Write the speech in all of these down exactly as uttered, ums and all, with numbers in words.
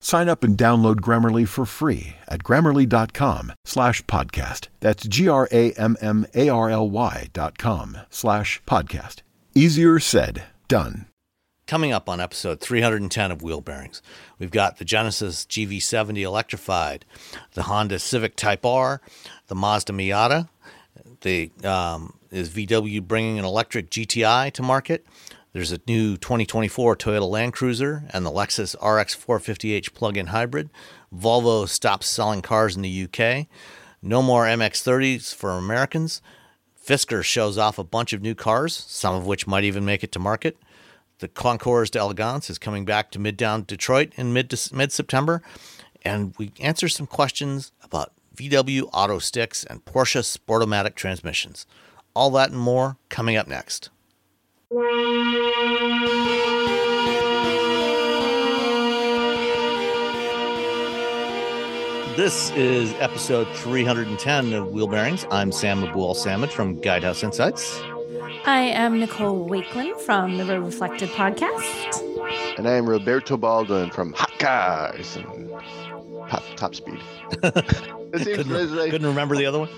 Sign up and download Grammarly for free at grammarly.com slash podcast. That's G-R-A-M-M-A-R-L-Y dot com slash podcast. Easier said, done. Coming up on episode three hundred ten of Wheel Bearings, we've got the Genesis G V seventy Electrified, the Honda Civic Type R, the Mazda Miata. The, um, is V W bringing an electric G T I to market? There's a new twenty twenty-four Toyota Land Cruiser and the Lexus R X four fifty H plug-in hybrid. Volvo stops selling cars in the U K. No more M X thirties for Americans. Fisker shows off a bunch of new cars, some of which might even make it to market. The Concours d'Elegance is coming back to Midtown Detroit in mid mid-September. And we answer some questions about V W Auto Sticks and Porsche Sportomatic transmissions. All that and more coming up next. This is episode three hundred ten of Wheel Bearings. I'm Sam Abul Samad from Guidehouse Insights. I am Nicole Wakelin from the Road Reflected podcast. And I am Roberto Baldwin from Hot Cars and Top, top Speed. Couldn't, like, couldn't remember the other one.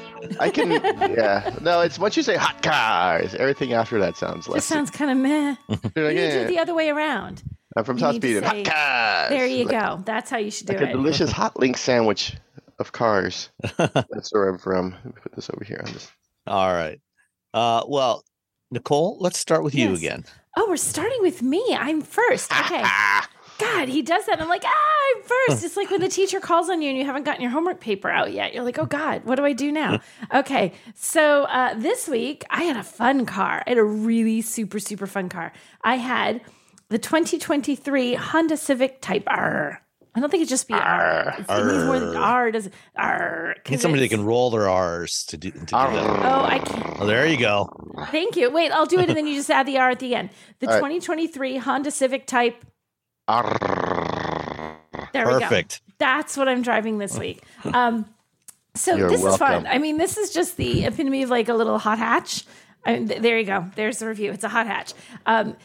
I can, yeah. No, it's once you say hot cars, everything after that sounds less. It sounds kind of meh. Like, you yeah. do it the other way around. I'm from you Top Speed to and say, hot cars. There you like, go. That's how you should do like it. A delicious hot link sandwich of cars. That's where I'm from. Let me put this over here on this. All right. Uh, well, Nicole, let's start with yes. you again. Oh, we're starting with me. I'm first. Okay. God, he does that. And I'm like, ah, I'm first. It's like when the teacher calls on you and you haven't gotten your homework paper out yet. You're like, oh, God, what do I do now? Okay. So uh, this week, I had a fun car. I had a really super, super fun car. I had the twenty twenty-three Honda Civic Type R. I don't think it'd just be R. It needs more than R. Does R. Need somebody that can roll their R's to do, to do that. Oh, I can't. Oh, there you go. Thank you. Wait, I'll do it. And then you just add the R at the end. The All twenty twenty-three right. Honda Civic Type There we Perfect. Go. That's what I'm driving this week. Um, so You're this welcome. Is fun. I mean, this is just the epitome of like a little hot hatch. I mean, th- there you go. There's the review. It's a hot hatch. Um,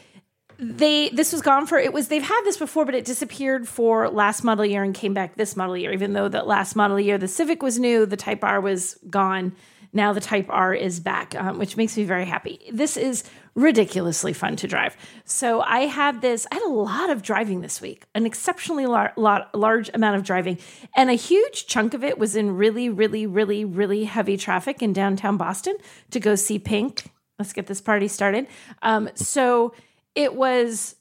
they this was gone for it was they've had this before, but it disappeared for last model year and came back this model year. Even though that last model year the Civic was new, the Type R was gone. Now the Type R is back, um, which makes me very happy. This is ridiculously fun to drive. So I had this, I had a lot of driving this week, an exceptionally lar- lot, large amount of driving. And a huge chunk of it was in really, really, really, really heavy traffic in downtown Boston to go see Pink. Let's get this party started. Um, so it was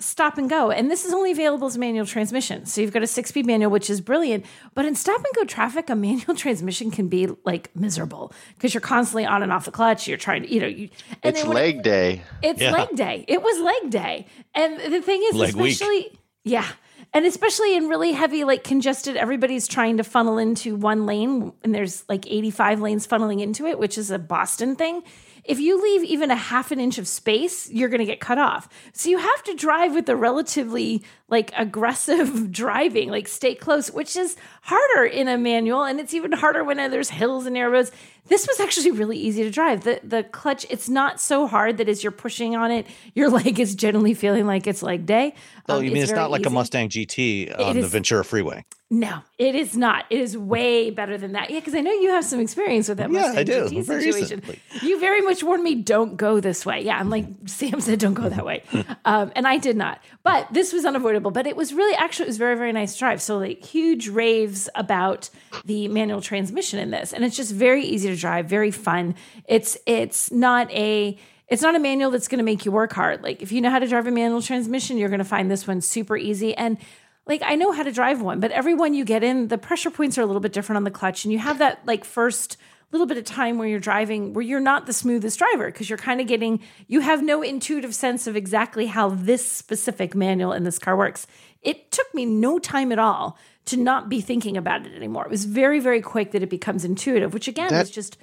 stop and go. And this is only available as manual transmission. So you've got a six-speed manual, which is brilliant. But in stop and go traffic, a manual transmission can be like miserable because you're constantly on and off the clutch. You're trying to, you know, you, and it's leg it, day. It's yeah. leg day. It was leg day. And the thing is, leg especially, week. yeah. And especially in really heavy, like congested, everybody's trying to funnel into one lane and there's like eighty-five lanes funneling into it, which is a Boston thing. If you leave even a half an inch of space, you're going to get cut off. So you have to drive with a relatively like aggressive driving, like stay close, which is harder in a manual. And it's even harder when there's hills and narrow roads. This was actually really easy to drive. The the clutch, it's not so hard that as you're pushing on it, your leg is generally feeling like it's leg day. Oh, um, you mean it's, it's not like easy. A Mustang G T on it the is, Ventura Freeway? No, it is not. It is way better than that. Yeah, because I know you have some experience with that yeah, Mustang I do. G T very situation. Recently. You very much warned me, don't go this way. Yeah, I'm like, Sam said, don't go that way. um, and I did not. But this was unavoidable. But it was really, actually, it was very, very nice drive. So like huge raves about the manual transmission in this. And it's just very easy to drive, very fun. It's it's not a it's not a manual that's going to make you work hard. Like if you know how to drive a manual transmission, you're going to find this one super easy. And like, I know how to drive one, but every one you get in, the pressure points are a little bit different on the clutch. And you have that like first little bit of time where you're driving, where you're not the smoothest driver, because you're kind of getting, you have no intuitive sense of exactly how this specific manual in this car works. It took me no time at all to not be thinking about it anymore. It was very, very quick that it becomes intuitive, which again that, is just...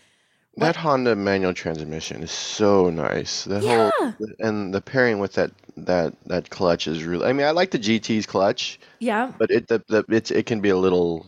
What? That Honda manual transmission is so nice. The yeah. whole and the pairing with that that that clutch is really... I mean, I like the G T's clutch. Yeah. But it the, the it's it can be a little...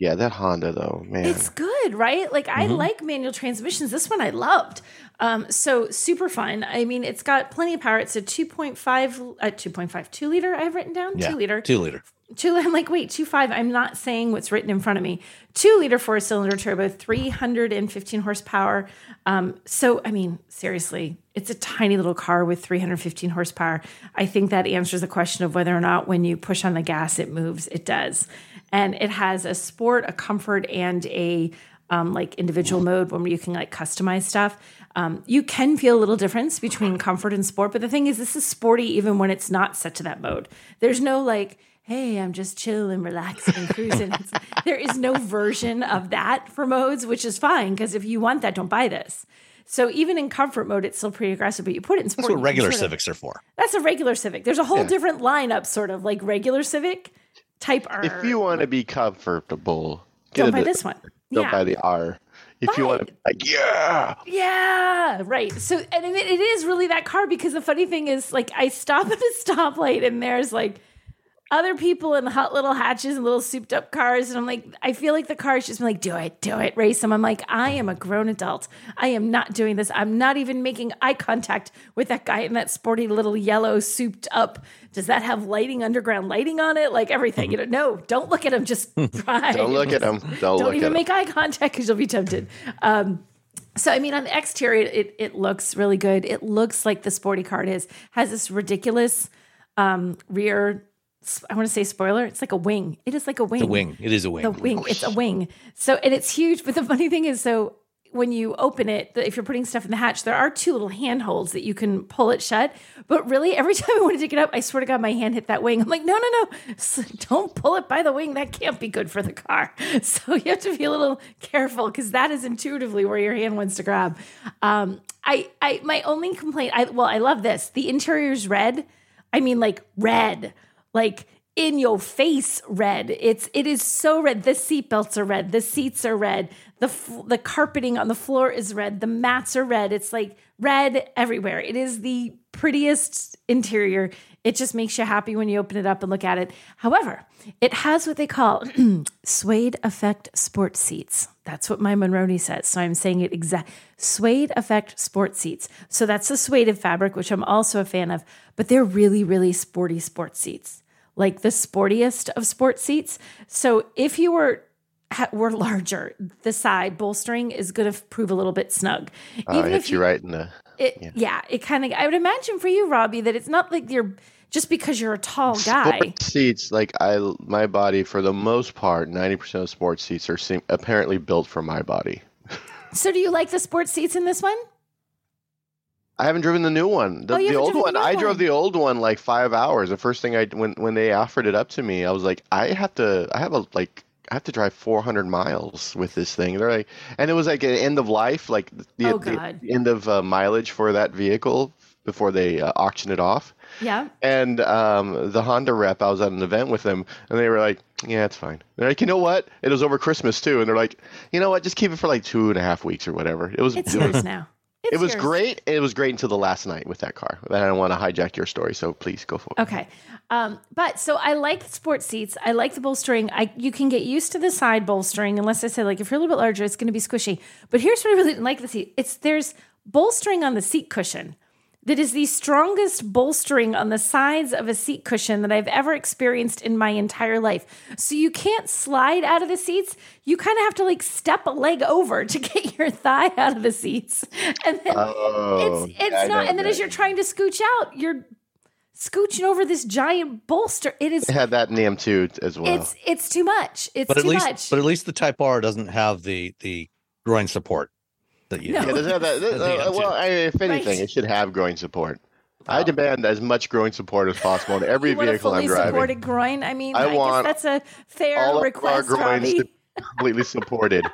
Yeah, that Honda though, man. It's good, right? Like I mm-hmm. like manual transmissions. This one I loved. Um, so super fun. I mean, it's got plenty of power. It's a two point five, uh, two point five, two liter. I've written down yeah, two liter, two liter, two. I'm like, wait, two five. I'm not saying what's written in front of me. Two liter four cylinder turbo, three hundred fifteen horsepower. Um, so I mean, seriously, it's a tiny little car with three hundred fifteen horsepower. I think that answers the question of whether or not when you push on the gas, it moves. It does. And it has a sport, a comfort, and a um, like individual mode where you can like customize stuff. Um, you can feel a little difference between comfort and sport, but the thing is, this is sporty even when it's not set to that mode. There's no like, hey, I'm just chill and relaxing and cruising. There is no version of that for modes, which is fine because if you want that, don't buy this. So even in comfort mode, it's still pretty aggressive, but you put it in sport. That's what regular sort of, Civics are for. That's a regular Civic. There's a whole yeah. different lineup, sort of like regular Civic. Type R. If you want to be comfortable, get don't buy this one. Don't yeah. buy the R. If but, you want to be like, yeah. Yeah, right. So, and it, it is really that car because the funny thing is, like, I stop at a stoplight and there's like other people in hot little hatches and little souped up cars. And I'm like, I feel like the car is just like, do it, do it, race them. I'm like, I am a grown adult. I am not doing this. I'm not even making eye contact with that guy in that sporty little yellow souped up. Does that have lighting, underground lighting on it? Like everything, you know, no, don't look at him. Just drive. Don't look at him. Don't, don't look even at make him. Eye contact because you'll be tempted. Um, so, I mean, on the exterior, it it looks really good. It looks like the sporty car it is. Has this ridiculous um, rear, I want to say spoiler. It's like a wing. It is like a wing. The wing. It is a wing. The wing. It's a wing. So, and it's huge. But the funny thing is, so when you open it, if you're putting stuff in the hatch, there are two little handholds that you can pull it shut. But really, every time I wanted to get up, I swear to God, my hand hit that wing. I'm like, no, no, no. Don't pull it by the wing. That can't be good for the car. So you have to be a little careful because that is intuitively where your hand wants to grab. Um, I, I, my only complaint, I, well, I love this. The interior's red. I mean, like red, like in your face red. It's, it is so red. The seatbelts are red. The seats are red. The f- the carpeting on the floor is red. The mats are red. It's like red everywhere. It is the prettiest interior. It just makes you happy when you open it up and look at it. However, it has what they call suede effect sport seats. That's what my Monroney says. So I'm saying it exact suede effect sport seats. So that's the suede fabric, which I'm also a fan of, but they're really, really sporty sport seats. Like the sportiest of sport seats. So if you were were larger, the side bolstering is going to prove a little bit snug. Oh, uh, if you right in the it, yeah. yeah, it kind of. I would imagine for you, Robbie, that it's not like you're just because you're a tall guy. Sport seats, like I, my body for the most part, ninety percent of sports seats are seem, apparently built for my body. So do you like the sports seats in this one? I haven't driven the new one. The, oh, the old one. The I one. drove the old one like five hours. The first thing I when when they offered it up to me, I was like, I have to. I have a like. I have to drive four hundred miles with this thing. They're like, and it was like an end of life, like the, oh, the end of uh, mileage for that vehicle before they uh, auction it off. Yeah. And um, the Honda rep, I was at an event with them, and they were like, "Yeah, it's fine." They're like, "You know what? It was over Christmas too." And they're like, "You know what? Just keep it for like two and a half weeks or whatever." It was. It's yours now. It's it was yours. Great. It was great until the last night with that car. I don't want to hijack your story, so please go for it. Okay. Um, but so I like the sport seats. I like the bolstering. I You can get used to the side bolstering, unless I say, like, if you're a little bit larger, it's going to be squishy. But here's what I really didn't like the seat. It's there's bolstering on the seat cushion that is the strongest bolstering on the sides of a seat cushion that I've ever experienced in my entire life. So you can't slide out of the seats. You kind of have to like step a leg over to get your thigh out of the seats. And then oh, it's it's I not. And then that. As you're trying to scooch out, you're scooching over this giant bolster. It is. It had that in the M two as well. It's it's too much. It's but at too least, much. But at least the Type R doesn't have the the groin support. that you have. No. Yeah, that, that, that, uh, well, I, if anything, right. It should have groin support. Wow. I demand as much groin support as possible in every you vehicle want a fully I'm driving. Supported groin. I mean, I, I want guess that's a fair all request. All of our groins to be completely supported.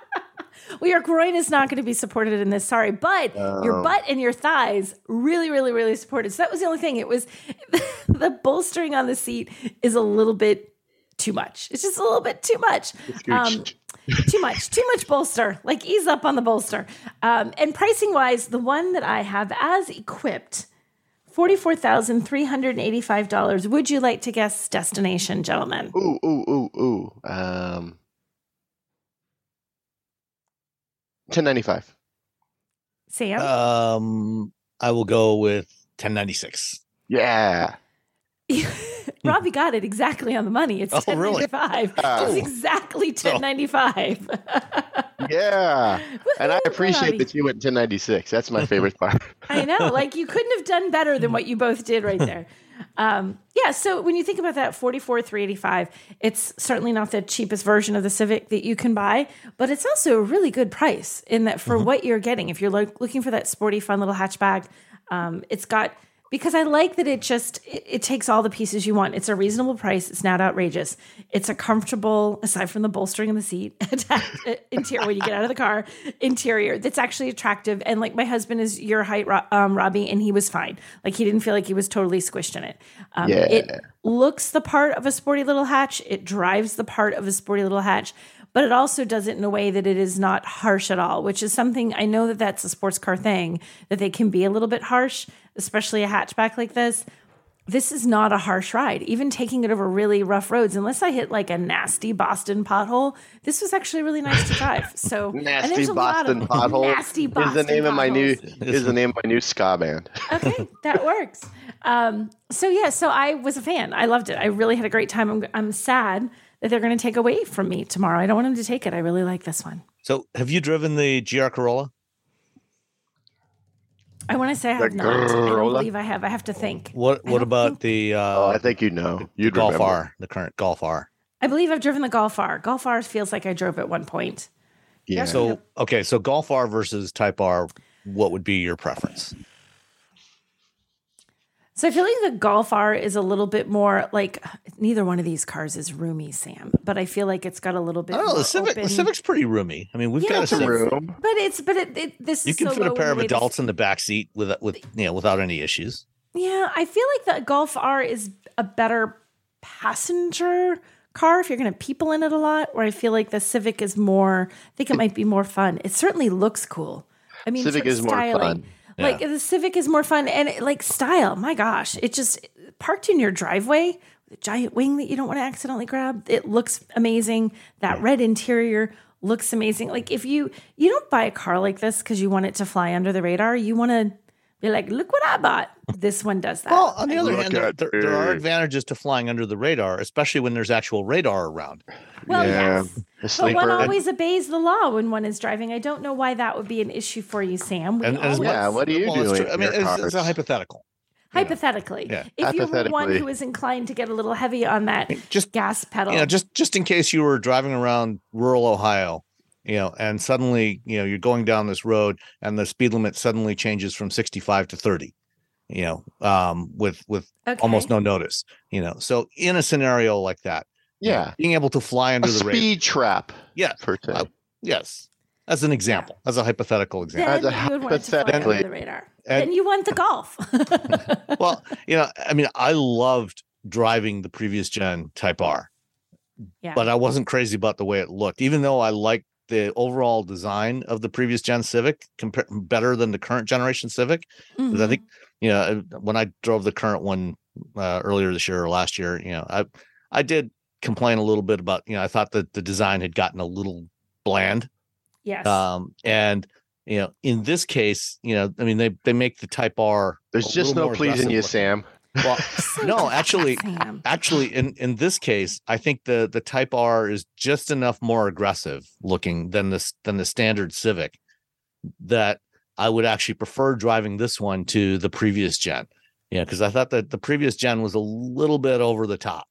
Well, your groin is not going to be supported in this, sorry, but um, your butt and your thighs really, really, really supported. So that was the only thing. It was the bolstering on the seat is a little bit too much. It's just a little bit too much. Um, too much, too much bolster. Like ease up on the bolster. Um, and pricing wise, the one that I have as equipped, forty-four thousand three hundred eighty-five dollars. Would you like to guess destination, gentlemen? Ooh, ooh, ooh, ooh. Um, ten ninety-five. Sam? Um, I will go with ten ninety-six. Yeah. Robbie got it exactly on the money. It's oh, ten ninety-five. Really? Uh, it's exactly ten ninety-five. Oh. Yeah. And I appreciate that you went ten ninety-six. That's my favorite part. I know. Like you couldn't have done better than what you both did right there. Um, yeah. So when you think about that forty-four thousand three hundred eighty-five dollars, it's certainly not the cheapest version of the Civic that you can buy, but it's also a really good price in that for mm-hmm. what you're getting. If you're lo- looking for that sporty, fun little hatchback, um, it's got... Because I like that it just, it, it takes all the pieces you want. It's a reasonable price. It's not outrageous. It's a comfortable, aside from the bolstering of the seat, interior when you get out of the car, interior that's actually attractive. And like my husband is your height, um, Robbie, and he was fine. Like he didn't feel like he was totally squished in it. Um, yeah. It looks the part of a sporty little hatch. It drives the part of a sporty little hatch. But it also does it in a way that it is not harsh at all, which is something I know that that's a sports car thing, that they can be a little bit harsh, especially a hatchback like this. This is not a harsh ride. Even taking it over really rough roads, unless I hit like a nasty Boston pothole, this was actually really nice to drive. So nasty Boston pothole. Nasty Boston is the name potholes. Of my new is the name of my new ska band. Okay, that works. Um, so yeah, so I was a fan. I loved it. I really had a great time. I'm, I'm sad that they're going to take away from me tomorrow. I don't want them to take it. I really like this one. So have you driven the G R Corolla? I want to say I have the not. Corolla? I don't believe I have. I have to think. What What about think... the... Uh, oh, I think you know. You Golf remember. R, the current Golf R. I believe I've driven the Golf R. Golf R feels like I drove at one point. Yeah. So, okay, so Golf R versus Type R, what would be your preference? So I feel like the Golf R is a little bit more like neither one of these cars is roomy, Sam. But I feel like it's got a little bit. Oh, the Civic, open. The Civic's pretty roomy. I mean, we've yeah, got some room, but it's but it, it this you is you can so fit a pair of adults to... in the back seat with with you know without any issues. Yeah, I feel like the Golf R is a better passenger car if you're going to people in it a lot. Where I feel like the Civic is more. I think it might be more fun. It certainly looks cool. I mean, Civic is styling. More fun. Like yeah. The Civic is more fun and like style. My gosh, it just parked in your driveway with a giant wing that you don't want to accidentally grab. It looks amazing. That yeah. red interior looks amazing. Like if you, you don't buy a car like this because you want it to fly under the radar. You want to be like, look what I bought. This one does that. Well, on the other hand, there, there, there are advantages to flying under the radar, especially when there's actual radar around. Well, yeah. Yes. But one always obeys the law when one is driving. I don't know why that would be an issue for you, Sam. We and, always, yeah, what are you well, doing? It's, I mean, it's, it's a hypothetical. Hypothetically. Yeah. If you were one who is inclined to get a little heavy on that just, gas pedal. You know, just, just in case you were driving around rural Ohio. You know, and suddenly, you know, you're going down this road and the speed limit suddenly changes from sixty-five to thirty, you know, um, with with okay. almost no notice, you know. So in a scenario like that, yeah, you know, being able to fly under a the speed radar. Trap. Yeah. Per se. Uh, yes. As an example, yeah. as a hypothetical example. Then you would want to fly under the radar. And, then you want the Golf. Well, you know, I mean, I loved driving the previous gen Type R, yeah. but I wasn't crazy about the way it looked, even though I liked the overall design of the previous gen Civic compare, better than the current generation Civic. Mm-hmm. I think, you know, when I drove the current one uh, earlier this year or last year, you know, I, I did complain a little bit about, you know, I thought that the design had gotten a little bland. Yes. Um, and, you know, in this case, you know, I mean, they, they make the Type R. There's just no pleasing you, looking. Sam. Well, no, actually, actually, in, in this case, I think the, the Type R is just enough more aggressive looking than this than the standard Civic that I would actually prefer driving this one to the previous gen. Yeah, because I thought that the previous gen was a little bit over the top.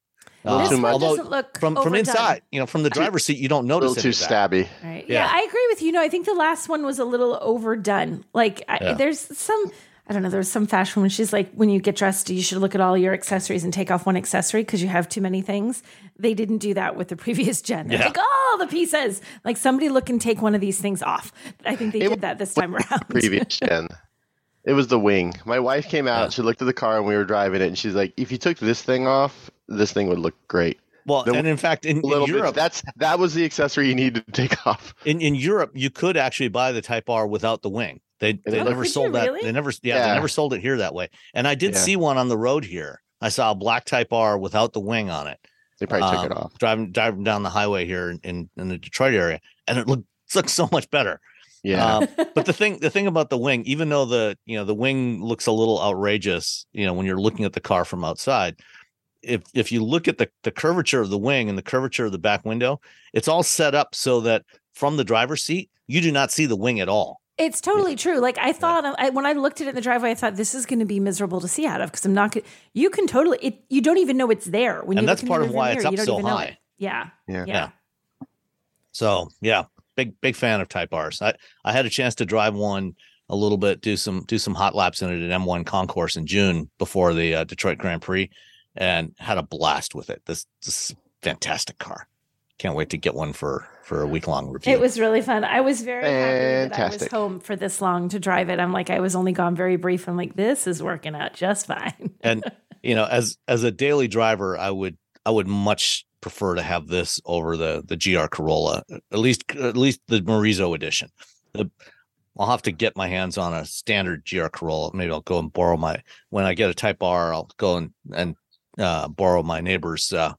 Uh, this one doesn't look from, from inside, you know, from the driver's seat, you don't notice it. A little too stabby. Right. Yeah. yeah, I agree with you. You know, I think the last one was a little overdone. Like, I, yeah. there's some, I don't know, there was some fashion when she's like, when you get dressed, you should look at all your accessories and take off one accessory because you have too many things. They didn't do that with the previous gen. Yeah. Like, all the pieces. Like, somebody look and take one of these things off. I think they it did that this time around. Previous gen. It was the wing. My wife came out, yeah. she looked at the car and we were driving it, and she's like, if you took this thing off, this thing would look great. Well, the, and in fact, in, in Europe, bit, that's that was the accessory you needed to take off. In in Europe, you could actually buy the Type R without the wing. They they oh, never sold that. Really? They never yeah, yeah, they never sold it here that way. And I did yeah. see one on the road here. I saw a black Type R without the wing on it. They probably um, took it off. Driving driving down the highway here in, in, in the Detroit area, and it looked looked so much better. Yeah, um, but the thing the thing about the wing, even though the you know the wing looks a little outrageous, you know, when you're looking at the car from outside, if if you look at the, the curvature of the wing and the curvature of the back window, it's all set up so that from the driver's seat, you do not see the wing at all. It's totally yeah. true. Like I thought yeah. I, when I looked at it in the driveway, I thought this is going to be miserable to see out of because I'm not. Gonna, you can totally. It, you don't even know it's there when. And that's part of why it's up so high. Yeah. Yeah. Yeah. So yeah. Big big fan of Type R's. I, I had a chance to drive one a little bit, do some do some hot laps in it at M one Concourse in June before the uh, Detroit Grand Prix, and had a blast with it. This this fantastic car. Can't wait to get one for, for a week long review. It was really fun. I was very fantastic. happy that I was home for this long to drive it. I'm like I was only gone very brief. I'm like this is working out just fine. And you know, as as a daily driver, I would I would much. prefer to have this over the the G R Corolla, at least at least the Morizo edition. The, I'll have to get my hands on a standard G R Corolla. Maybe I'll go and borrow my when I get a Type R. I'll go and and uh, borrow my neighbor's uh,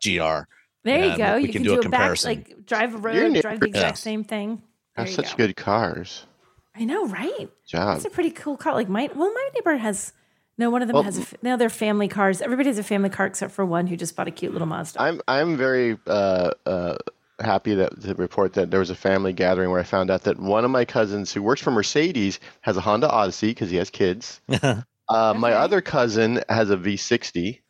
G R. There you go. You can, can do, do a comparison. Back, like drive a road, drive the exact yeah. same thing. There That's such go. good cars. I know, right? Job. That's a pretty cool car. Like my well, my neighbor has. No, one of them well, has a, no, they're family cars. Everybody has a family car except for one who just bought a cute little Mazda. I'm I'm very uh, uh, happy that to report that there was a family gathering where I found out that one of my cousins who works for Mercedes has a Honda Odyssey because he has kids. uh, okay. My other cousin has a V sixty.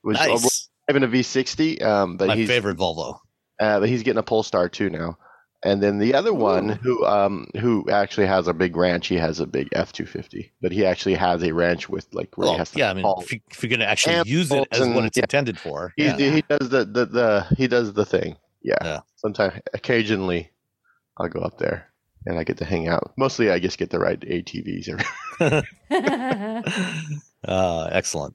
Which nice. I'm driving a V sixty. Um, but my he's, favorite Volvo. Uh, but he's getting a Polestar too now. And then the other one who um who actually has a big ranch, he has a big F two fifty, but he actually has a ranch with like where well, he has to yeah. I mean, if, you, if you're going to actually and use it as and, what it's yeah. intended for, he, yeah. he does the, the, the he does the thing. Yeah. yeah. Sometimes, occasionally, I'll go up there and I get to hang out. Mostly, I just get to ride A T Vs. Every- uh, excellent.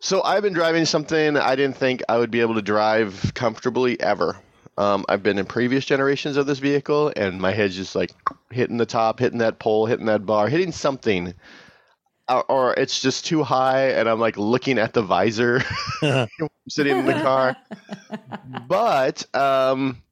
So I've been driving something I didn't think I would be able to drive comfortably ever. Um, I've been in previous generations of this vehicle, and my head's just like hitting the top, hitting that pole, hitting that bar, hitting something. Or, or it's just too high, and I'm like looking at the visor sitting in the car. But um,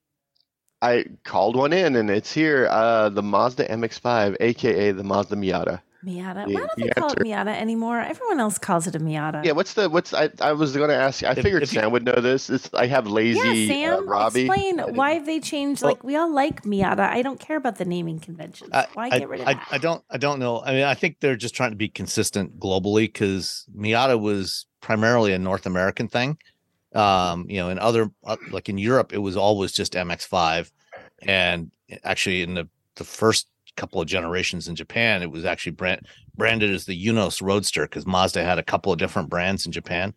I called one in, and it's here. Uh, the Mazda M X five, a k a the Mazda Miata. Miata. Why don't they call it Miata anymore? Everyone else calls it a Miata. Yeah, what's the what's I I was going to ask. I figured if, if Sam you, would know this. It's, I have lazy yeah, Sam, uh, Robbie. Explain why they changed. Well, like we all like Miata. I don't care about the naming conventions. Why I, get rid of I, that? I, I don't. I don't know. I mean, I think they're just trying to be consistent globally because Miata was primarily a North American thing. Um, you know, in other like in Europe, it was always just M X five, and actually in the the first couple of generations in Japan, it was actually brand, branded as the Yunos Roadster because Mazda had a couple of different brands in Japan,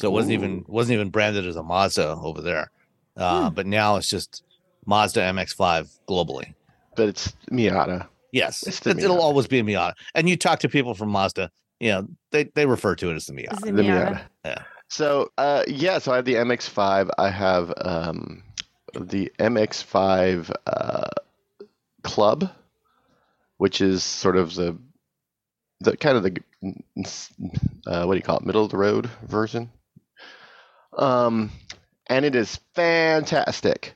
so it wasn't Ooh. even wasn't even branded as a Mazda over there. Uh, hmm. But now it's just Mazda M X five globally. But it's Miata. Yes, it's it's, Miata. It'll always be a Miata. And you talk to people from Mazda, you know, they they refer to it as the Miata. The, the Miata. Miata. Yeah. So uh, yeah, so I have the M X five. I have um, the M X five uh, Club, which is sort of the the kind of the uh, what do you call it, middle of the road version, um, and it is fantastic.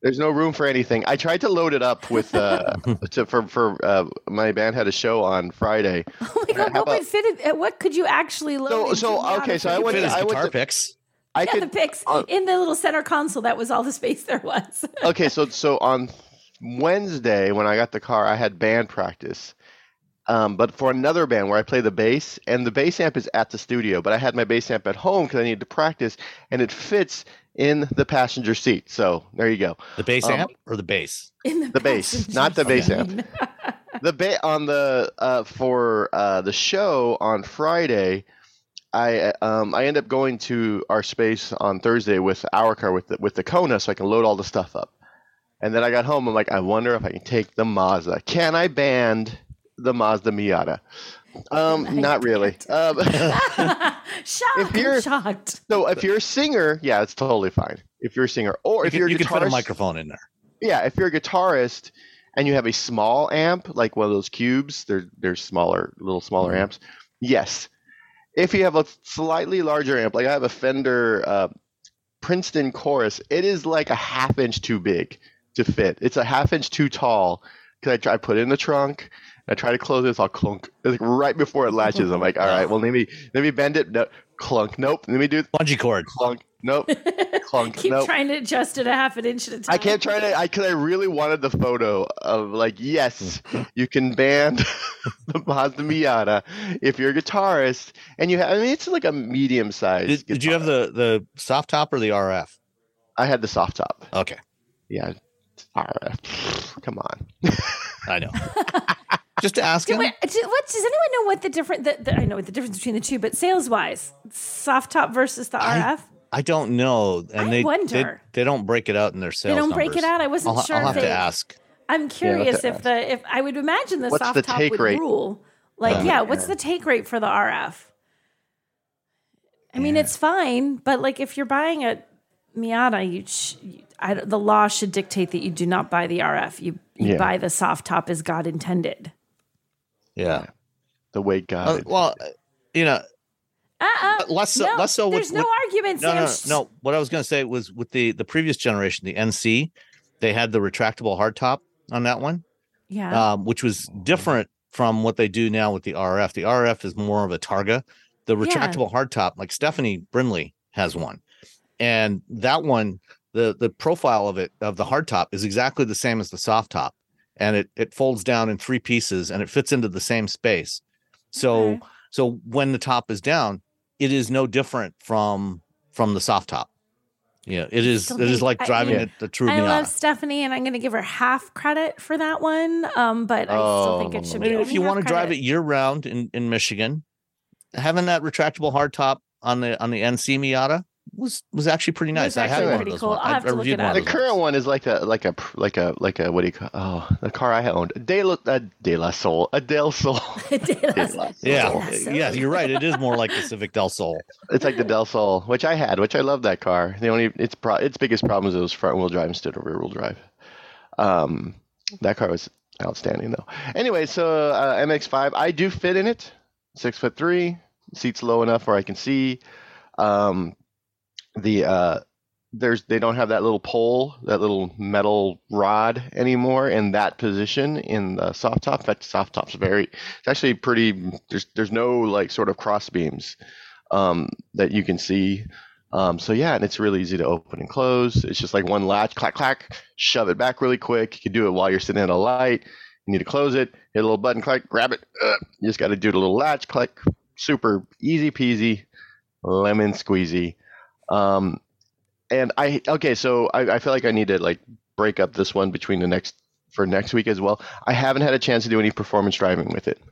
There's no room for anything. I tried to load it up with uh, to, for for uh, my band had a show on Friday. Oh my god! How about, fit it, what could you actually load? So, so okay, so I went. I went to picks. I yeah, could, the picks uh, in the little center console. That was all the space there was. Okay, so so on Wednesday, when I got the car, I had band practice, um, but for another band where I play the bass, and the bass amp is at the studio, but I had my bass amp at home because I needed to practice, and it fits in the passenger seat. So there you go. The bass um, amp or the bass? In the the bass, not the bass amp. The ba- on the uh, for uh, the show on Friday, I um I end up going to our space on Thursday with our car with the, with the Kona, so I can load all the stuff up. And then I got home. I'm like, I wonder if I can take the Mazda. Can I band the Mazda Miata? Um, not really. Um, shocked. I'm shocked. So if you're a singer, yeah, it's totally fine. If you're a singer, or if you you're can, a guitarist, you can put a microphone in there. Yeah, if you're a guitarist and you have a small amp, like one of those cubes, they're they're smaller, little smaller mm-hmm. amps. Yes. If you have a slightly larger amp, like I have a Fender uh, Princeton Chorus, it is like a half inch too big to fit. It's a half inch too tall because I try I put it in the trunk and I try to close it, it's all clunk. It's like right before it latches. I'm like, all right, well let me let me bend it. No, clunk. Nope. Let me do it. Bungee cord. Clunk. Nope. Clunk. Keep nope. trying to adjust it a half an inch at a time. I can't try to I because I really wanted the photo of like, yes, you can band the Mazda Miata if you're a guitarist and you have. I mean, it's like a medium size. Did, did you have the the soft top or the R F? I had the soft top. Okay. Yeah. R F. Come on. I know. Just to ask do him. What, do, what, does anyone know what the difference? The, the, I know what the difference between the two, but sales-wise, soft top versus the R F. I, I don't know, and I they, wonder. They they don't break it out in their sales. They don't numbers. break it out. I wasn't I'll, sure. I'll have they, to ask. I'm curious yeah, if ask. the if I would imagine the what's soft the top would rate? rule. Like, uh, yeah, what's yeah. the take rate for the R F? I mean, yeah. it's fine, but like if you're buying a Miata, you. Sh- you I, the law should dictate that you do not buy the R F. You, you yeah. buy the soft top as God intended. Yeah, the way God. Uh, well, you know, uh-uh. less so. No, less so there's with, no with, argument. No, no, no, no. What I was going to say was with the the previous generation, the N C, they had the retractable hard top on that one. Yeah, um, which was different from what they do now with the R F. The R F is more of a Targa. The retractable yeah. hard top, like Stephanie Brindley has one, and that one. The the profile of it, of the hard top, is exactly the same as the soft top. And it, it folds down in three pieces and it fits into the same space. So okay. so when the top is down, it is no different from from the soft top. Yeah, it is it is like driving I, yeah. a, a true I Miata. Love Stephanie, and I'm going to give her half credit for that one. Um, but I oh, still think it should maybe be. If you want to drive it year round in, in Michigan, having that retractable hard top on the on the N C Miata was was actually pretty nice. Actually I had one of those. Cool. I'll have I, to I look it up. The current one is like a like a like a like a what do you call oh the car I owned De La uh, De La Sol a Del Sol. De La Sol. Yeah, De La Sol. Yeah, you're right. It is more like the Civic del Sol. It's like the del Sol, which I had, which I love that car. The only its pro, its biggest problem is it was front wheel drive instead of rear wheel drive. Um, that car was outstanding though. Anyway, so uh, M X five, I do fit in it. Six foot three, seats low enough where I can see. Um, the uh, there's they don't have that little pole, that little metal rod anymore in that position in the soft top. That soft top's very, it's actually pretty. There's there's no like sort of cross beams um, that you can see. Um, so yeah, and it's really easy to open and close. It's just like one latch, clack clack, shove it back really quick. You can do it while you're sitting at a light. You need to close it, hit a little button, click, grab it. Uh, you just got to do the little latch, click. Super easy peasy, lemon squeezy. Um, and I okay, so I, I feel like I need to like break up this one between the next for next week as well. I haven't had a chance to do any performance driving with it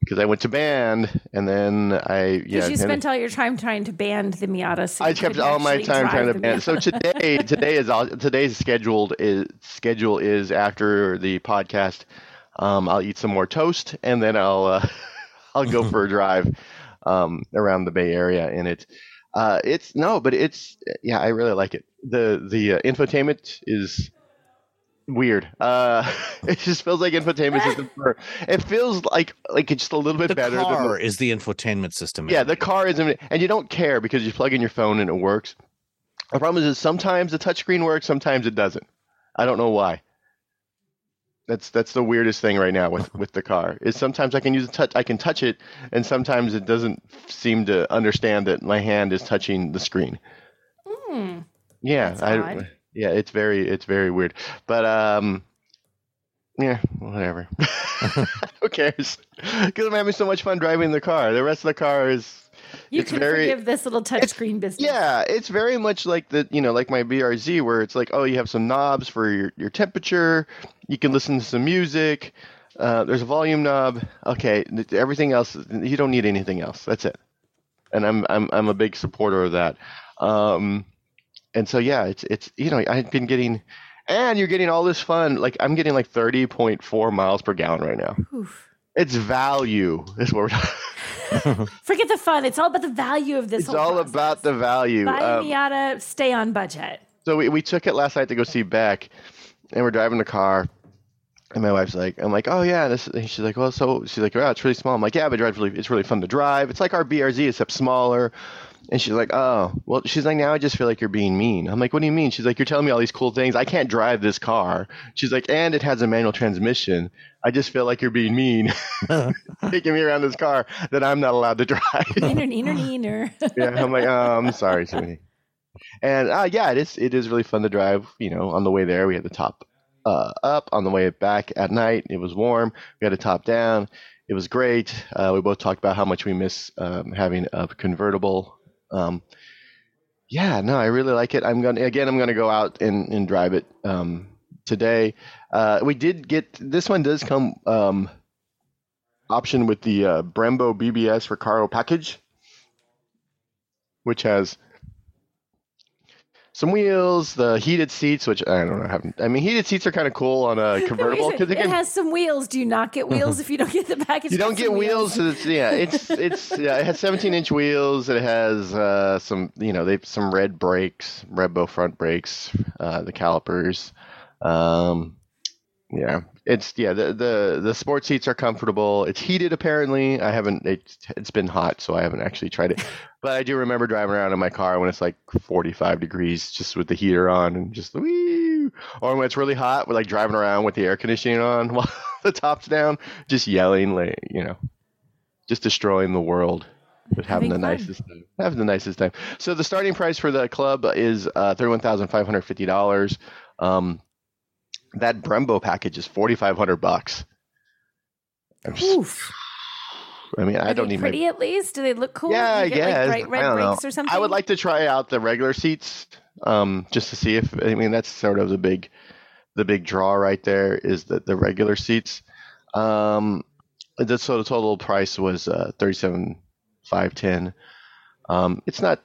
because I went to band and then I yeah. Did you spent all your time trying to band the Miata? So I kept all my time trying to band. So today, today is all, today's scheduled is schedule is after the podcast. Um, I'll eat some more toast and then I'll uh, I'll go for a drive um, around the Bay Area in it. Uh, it's no, but it's yeah, I really like it. The the uh, infotainment is weird. Uh, it just feels like infotainment system. For, it feels like like it's just a little bit the better. Car than the car is the infotainment system. Yeah, the car is, and you don't care because you plug in your phone and it works. The problem is, is sometimes the touchscreen works, sometimes it doesn't. I don't know why. That's that's the weirdest thing right now with, with the car is sometimes I can use a touch, I can touch it, and sometimes it doesn't seem to understand that my hand is touching the screen. Mm, yeah, that's I. Odd. Yeah, it's very it's very weird, but um, yeah, whatever. Who cares? Because I'm having so much fun driving the car. The rest of the car is you it's can very, forgive this little touchscreen business. Yeah, it's very much like the you know like my B R Z where it's like oh you have some knobs for your, your temperature. You can listen to some music. Uh, there's a volume knob. Okay, everything else you don't need anything else. That's it. And I'm I'm I'm a big supporter of that. Um, And so, yeah, it's, it's, you know, I've been getting, and you're getting all this fun. Like I'm getting like thirty point four miles per gallon right now. Oof. It's value. That's what we're talking about. Forget the fun. It's all about the value of this. It's whole all process. About the value. Buy a um, Miata, stay on budget. So we, we took it last night to go see Beck and we're driving the car and my wife's like, I'm like, oh yeah. This, and she's like, well, so she's like, wow, it's really small. I'm like, yeah, but it's really, it's really fun to drive. It's like our B R Z except smaller. And she's like, oh, well, she's like, now I just feel like you're being mean. I'm like, what do you mean? She's like, you're telling me all these cool things. I can't drive this car. She's like, and it has a manual transmission. I just feel like you're being mean, taking me around this car that I'm not allowed to drive. Neener, neener, neener. Yeah, I'm like, oh, I'm sorry, sweetie. And uh, yeah, it is it is really fun to drive. You know, on the way there, we had the top uh, up. On the way back at night, it was warm. We had a top down. It was great. Uh, we both talked about how much we miss um, having a convertible. Um, yeah, no, I really like it. I'm going to, again, I'm going to go out and, and drive it, um, today. Uh, we did get, this one does come, um, option with the, uh, Brembo B B S Recaro package, which has some wheels, the heated seats, which I don't know. I, haven't, I mean, heated seats are kind of cool on a convertible. It, it can, has some wheels. Do you not get wheels if you don't get the package? You don't get wheels. wheels. It's, yeah, it's it's yeah. It has seventeen inch wheels. It has uh, some you know they some red brakes, Brembo front brakes, uh, the calipers. Um, yeah, it's yeah. The the the sport seats are comfortable. It's heated apparently. I haven't. It's it's been hot, so I haven't actually tried it. But I do remember driving around in my car when it's like forty-five degrees just with the heater on and just woo. Or when it's really hot, we're like driving around with the air conditioning on while the top's down, just yelling, like, you know, just destroying the world. But having the nicest time. Having the nicest time. So the starting price for the club is uh, thirty-one thousand five hundred fifty dollars. Um, that Brembo package is forty-five hundred bucks. Oof. I mean, Are I don't they even. Pretty my... at least? Do they look cool? Yeah, you get, yeah. Like, bright red I don't brakes know. Or something. I would like to try out the regular seats, um, just to see if. I mean, that's sort of the big, the big draw right there is that the regular seats. Um, the so the total price was uh, thirty-seven five ten. Um, it's not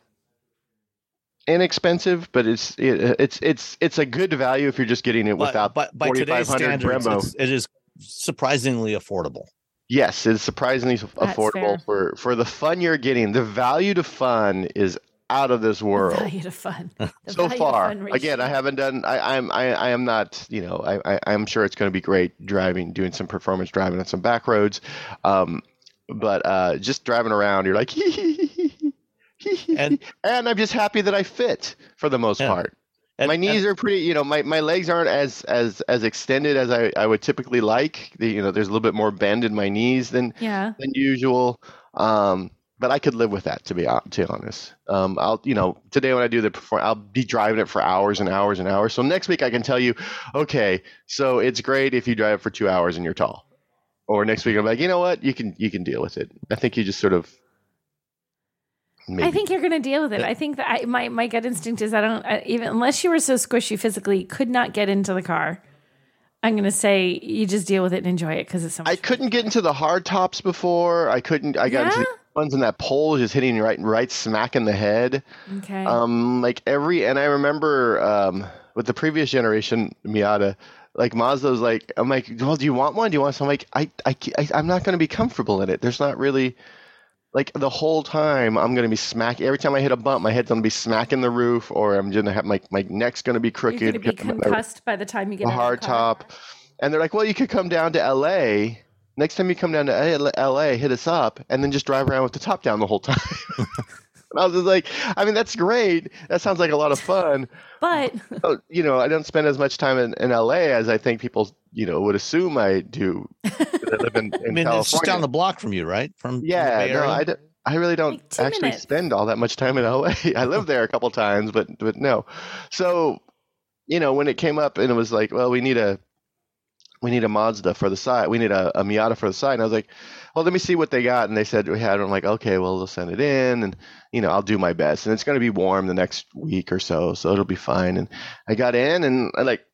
inexpensive, but it's it, it's it's it's a good value if you're just getting it without but, but by today's standards, Brembo. It is surprisingly affordable. Yes, it's surprisingly That's affordable fair. for for the fun you're getting. The value to fun is out of this world. The value to fun. So far, fun again, I haven't done. I, I'm I, I am not. You know, I, I I'm sure it's going to be great driving, doing some performance driving on some back roads, um, but uh, just driving around, you're like. Hee, hee, hee, hee. and, and I'm just happy that I fit for the most yeah. part. And, my knees and, are pretty, you know, my, my legs aren't as, as, as extended as I, I would typically like. The, you know, there's a little bit more bend in my knees than yeah. than usual. Um, but I could live with that, to be to honest. Um, I'll, you know, today when I do the performance, I'll be driving it for hours and hours and hours. So next week I can tell you, okay, so it's great if you drive for two hours and you're tall. Or next week I'm like, you know what, you can you can deal with it. I think you just sort of. Maybe. I think you're going to deal with it. I think that I, my, my gut instinct is I don't I, even unless you were so squishy physically, could not get into the car. I'm going to say you just deal with it and enjoy it because it's so much I fun. couldn't get into the hard tops before. I couldn't. I got yeah? into the ones in that pole just hitting right right smack in the head. Okay. Um, like every and I remember um, with the previous generation Miata. Like Mazda's like I'm like, well, do you want one? Do you want some? I'm like I I, I I'm not going to be comfortable in it. There's not really. Like the whole time, I'm gonna be smack. Every time I hit a bump, my head's gonna be smacking the roof, or I'm gonna have my, my neck's gonna be crooked. You're gonna be concussed by the time you get a hard top. And they're like, "Well, you could come down to L A next time you come down to L A, hit us up, and then just drive around with the top down the whole time." And I was just like, "I mean, that's great. That sounds like a lot of fun." But you know, I don't spend as much time in, in L A as I think people. You know, would assume I do. I live in, in I mean, California. It's just down the block from you, right? From yeah, no, I, d- I really don't like actually minutes. spend all that much time in L A. I lived there a couple times, but but no. So, you know, when it came up and it was like, well, we need a we need a Mazda for the side, we need a, a Miata for the side, and I was like, well, let me see what they got, and they said we had. I'm like, okay, well, they'll send it in, and you know, I'll do my best, and it's going to be warm the next week or so, so it'll be fine. And I got in, and I like.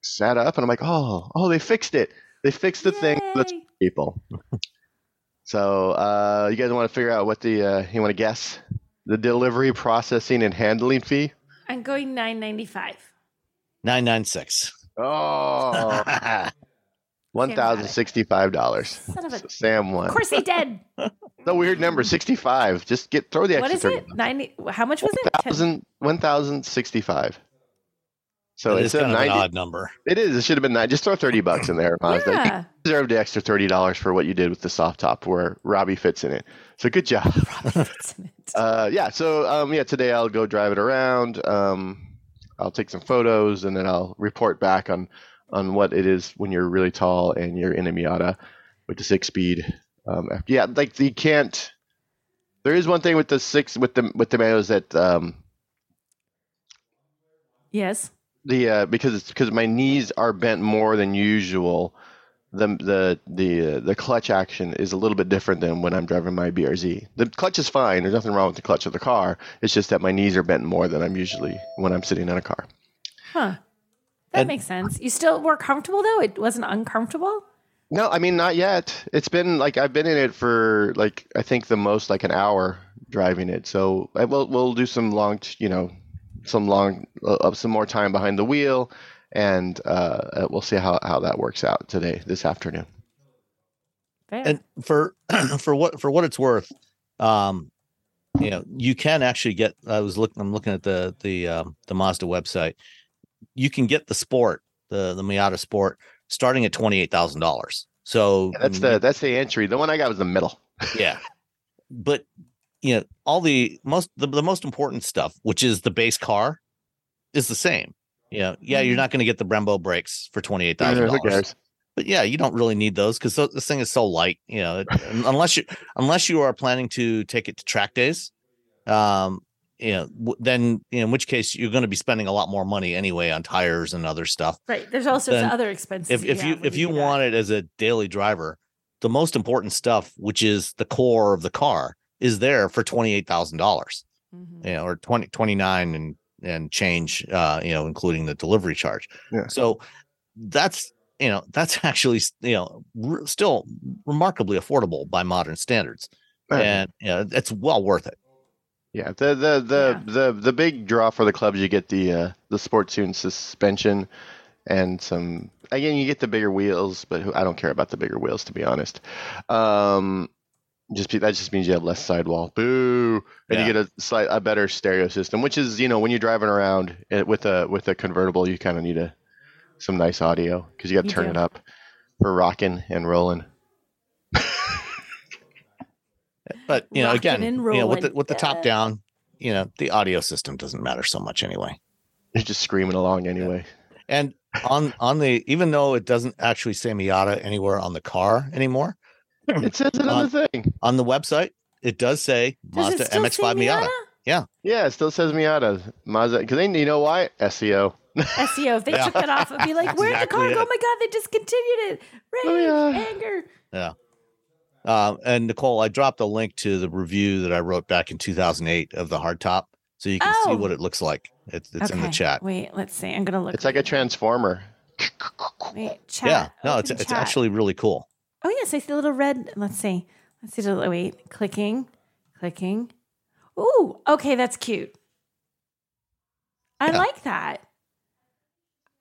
sat up and I'm like, oh, oh, they fixed it. They fixed the Yay. thing. Let's people. So uh, you guys want to figure out what the uh, you want to guess the delivery, processing, and handling fee? I'm going nine ninety five. Nine nine six. Oh, one thousand sixty five dollars. Sam won. Of course he did. The weird number sixty five. Just get throw the extra. What is it? Ninety. How much was it? Thousand one thousand sixty five. So it it's a kind of ninety, an odd number. It is. It should have been nine. Just throw thirty bucks in there, honestly. Yeah. You deserved the extra thirty dollars for what you did with the soft top, where Robbie fits in it. So good job. Robbie fits in it. Uh, yeah. So um, yeah, today I'll go drive it around. Um, I'll take some photos and then I'll report back on on what it is when you're really tall and you're in a Miata with the six speed. Um, yeah, like you can't. There is one thing with the six with the with the manuals that. Um, yes. The uh, because because my knees are bent more than usual, the the the uh, the clutch action is a little bit different than when I'm driving my B R Z. The clutch is fine. There's nothing wrong with the clutch of the car. It's just that my knees are bent more than I'm usually when I'm sitting in a car. Huh. That and, makes sense. You still were comfortable though? It wasn't uncomfortable? No, I mean not yet. It's been like I've been in it for like I think the most like an hour driving it. So I, we'll we'll do some long, you know. some long uh, some more time behind the wheel and uh we'll see how how that works out today this afternoon. Fair. And for for what for what it's worth, um you know, you can actually get I was looking I'm looking at the the um the Mazda website. You can get the Sport, the the Miata Sport starting at twenty-eight thousand dollars. So yeah, that's the that's the entry. The one I got was the middle. Yeah. But you know, all the most the, the most important stuff, which is the base car, is the same. You know, yeah, you're not going to get the Brembo brakes for twenty eight thousand dollars, but yeah, you don't really need those because this thing is so light. You know, unless you unless you are planning to take it to track days, um, you know, w- then you know, in which case you're going to be spending a lot more money anyway on tires and other stuff. Right. There's also other expenses. If if you if you, you want it as a daily driver, the most important stuff, which is the core of the car. Is there for twenty-eight thousand dollars, mm-hmm. you know, or twenty twenty-nine and, and change, uh, you know, including the delivery charge. Yeah. So that's, you know, that's actually, you know, re- still remarkably affordable by modern standards. Right. And you know, it's well worth it. Yeah, the the the, yeah. the the big draw for the club is you get the uh, the Sportsoon suspension and some. Again, you get the bigger wheels, but I don't care about the bigger wheels, to be honest. Um, just that just means you have less sidewall. Boo! And yeah. you get a slight a better stereo system, which is, you know, when you're driving around with a with a convertible, you kind of need a some nice audio because you got to turn do. it up for rocking and rolling. But, you know, rockin' again, you know, with the, with the yeah. top down, you know, the audio system doesn't matter so much anyway. You're just screaming along anyway. Yeah. And on on the, even though it doesn't actually say Miata anywhere on the car anymore. It says it on the thing. On the website, it does say does Mazda M X five Miata? Miata. Yeah. Yeah, it still says Miata. Mazda, because they, you know why? S E O. S E O. If they yeah. took it off, it'd be like, where'd exactly the car go? Oh, my God, they discontinued it. Rage, oh, yeah. anger. Yeah. Um, and Nicole, I dropped a link to the review that I wrote back in two thousand eight of the hardtop, so you can oh. see what it looks like. It's, it's okay. in the chat. Wait, let's see. I'm gonna look. It's like a transformer. Wait, chat. Yeah, no, it's chat. It's actually really cool. Oh yes, I see the little red. Let's see. Let's see. The, wait, clicking, clicking. Ooh, okay, that's cute. I yeah. like that.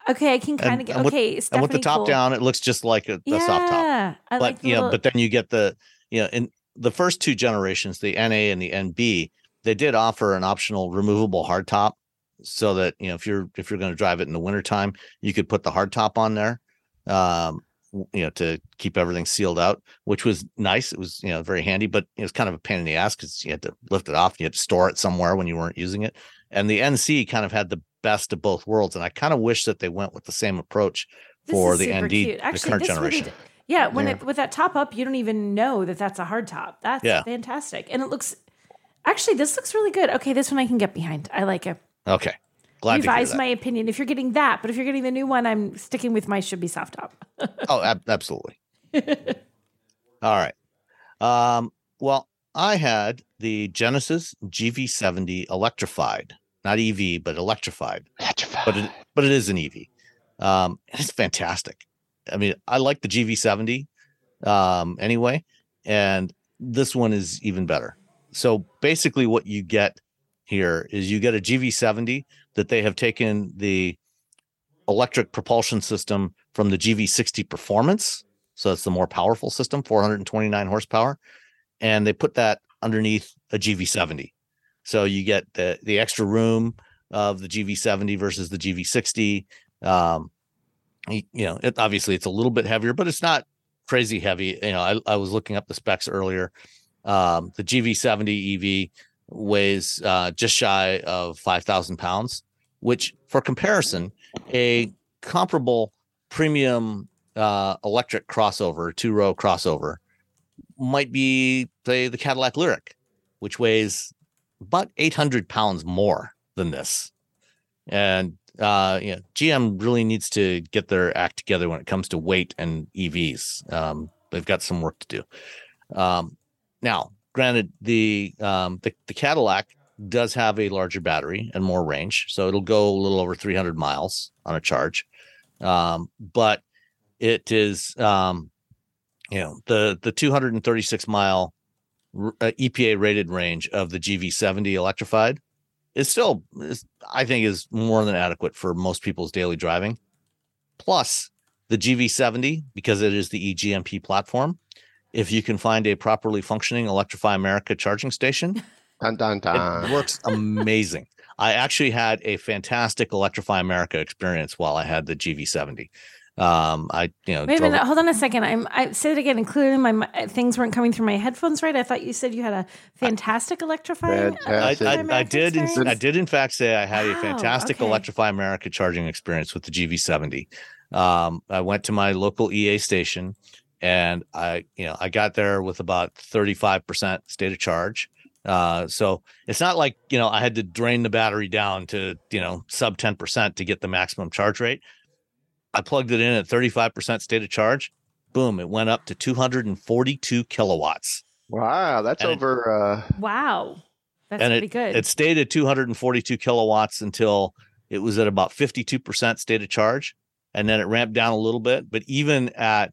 Okay, I can kind of get, okay, with, Stephanie, and with the top cool. down, it looks just like a, a yeah, soft top. Yeah, I like the you little... know, but then you get the, you know, in the first two generations, the N A and the N B, they did offer an optional removable hard top so that, you know, if you're, if you're going to drive it in the wintertime, you could put the hard top on there, um, you know, to keep everything sealed out, which was nice. It was, you know, very handy, but it was kind of a pain in the ass because you had to lift it off and you had to store it somewhere when you weren't using it. And the N C kind of had the best of both worlds, and I kind of wish that they went with the same approach for the N D, cute. Actually, the current generation. Really, yeah, when yeah. it with that top up, you don't even know that that's a hard top. That's yeah. fantastic, and it looks. Actually, this looks really good. Okay, this one I can get behind. I like it. Okay, glad revise to hear that. My opinion. If you're getting that, but if you're getting the new one, I'm sticking with my should be soft top. Oh, ab- absolutely. All right. Um, well, I had the Genesis G V seventy Electrified. Not E V, but electrified. Electrified. But it, but it is an E V. Um, it's fantastic. I mean, I like the G V seventy um, anyway, and this one is even better. So basically what you get here is you get a G V seventy that they have taken the electric propulsion system from the G V sixty Performance. So that's the more powerful system, four hundred twenty-nine horsepower. And they put that underneath a G V seventy. So you get the, the extra room of the G V seventy versus the G V sixty. Um, you, you know, it, obviously it's a little bit heavier, but it's not crazy heavy. You know, I, I was looking up the specs earlier. Um, the G V seventy E V weighs uh, just shy of five thousand pounds, which for comparison, a comparable premium uh, electric crossover, two-row crossover, might be, say, the Cadillac Lyriq, which weighs about eight hundred pounds more than this. And, uh, you know, G M really needs to get their act together when it comes to weight and E Vs. Um, they've got some work to do. Um, now, granted, the, um, the, the Cadillac does have a larger battery and more range, so it'll go a little over three hundred miles on a charge. Um, but it is, um, you know, the, the two hundred thirty-six mile E P A rated range of the G V seventy Electrified is still, is, I think, is more than adequate for most people's daily driving. Plus, the G V seventy, because it is the E G M P platform, if you can find a properly functioning Electrify America charging station, dun, dun, dun. It works amazing. I actually had a fantastic Electrify America experience while I had the G V seventy. Um, I, you know, wait a minute, hold on a second. I'm, I said it again, and clearly my, my things weren't coming through my headphones, right? I thought you said you had a fantastic Electrify. Fantastic. I, I, I did. In, I did in fact say I had wow, a fantastic okay. Electrify America charging experience with the G V seventy. Um, I went to my local E A station and I, you know, I got there with about thirty-five percent state of charge. Uh, so it's not like, you know, I had to drain the battery down to, you know, sub ten percent to get the maximum charge rate. I plugged it in at thirty-five percent state of charge. Boom. It went up to two hundred forty-two kilowatts. Wow. That's and over. It, uh... Wow. That's pretty it, good. It stayed at two hundred forty-two kilowatts until it was at about fifty-two percent state of charge. And then it ramped down a little bit. But even at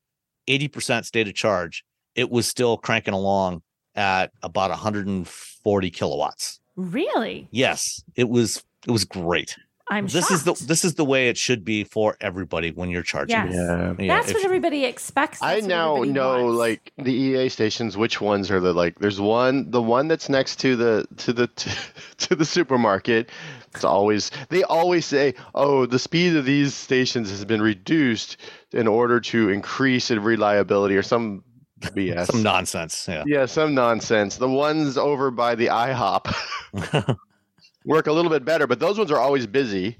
eighty percent state of charge, it was still cranking along at about one hundred forty kilowatts. Really? Yes. It was it was great. I'm this shocked. is the this is the way it should be for everybody when you're charging. Yes. Yeah. yeah, that's if, what everybody expects. That's I now know wants. Like the E A stations, which ones are the like? There's one, the one that's next to the to the to, to the supermarket. It's always they always say, "Oh, the speed of these stations has been reduced in order to increase in reliability," or some B S, some nonsense. Yeah, yeah, some nonsense. The ones over by the IHOP. Work a little bit better, but those ones are always busy.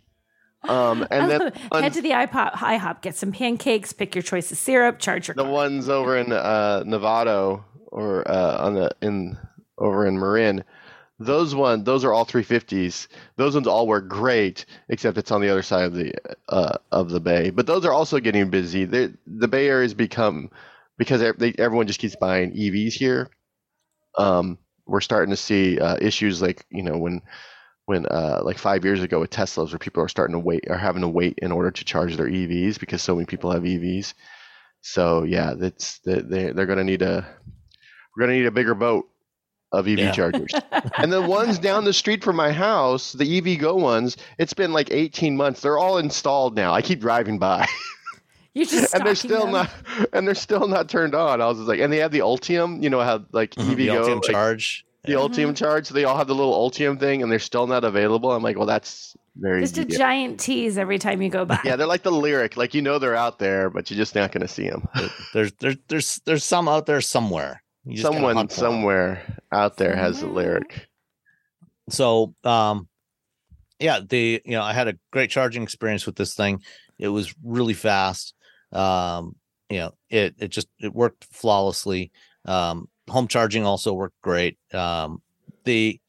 Um, and then on, head to the IHOP, IHOP, get some pancakes, pick your choice of syrup, charge your. The car. Ones over in uh, Novato or uh, on the in over in Marin, those one those are all three fifties. Those ones all work great, except it's on the other side of the uh, of the bay. But those are also getting busy. They're, the Bay Area's become because they, everyone just keeps buying E Vs here. Um, we're starting to see uh, issues like you know when. When uh, like five years ago with Teslas, where people are starting to wait, are having to wait in order to charge their E Vs because so many people have E Vs. So yeah, that's they they're going to need a we're going to need a bigger boat of E V yeah. chargers. And the ones down the street from my house, the E V Go ones, it's been like eighteen months. They're all installed now. I keep driving by. You're just and they're still them. not and they're still not turned on. I was just like, and they have the Ultium. You know how like mm-hmm, E V Go Ultium like, charge. The Ultium mm-hmm. charge, so they all have the little Ultium thing, and they're still not available. I'm like, well, that's very just a giant tease every time you go by. Yeah, they're like the lyric, like you know they're out there, but you're just not going to see them. there's there's there's there's some out there somewhere. You just Someone somewhere them. out there has the lyric. So, um, yeah, the you know I had a great charging experience with this thing. It was really fast. Um, you know, it it just it worked flawlessly. Um. Home charging also worked great. Um, the,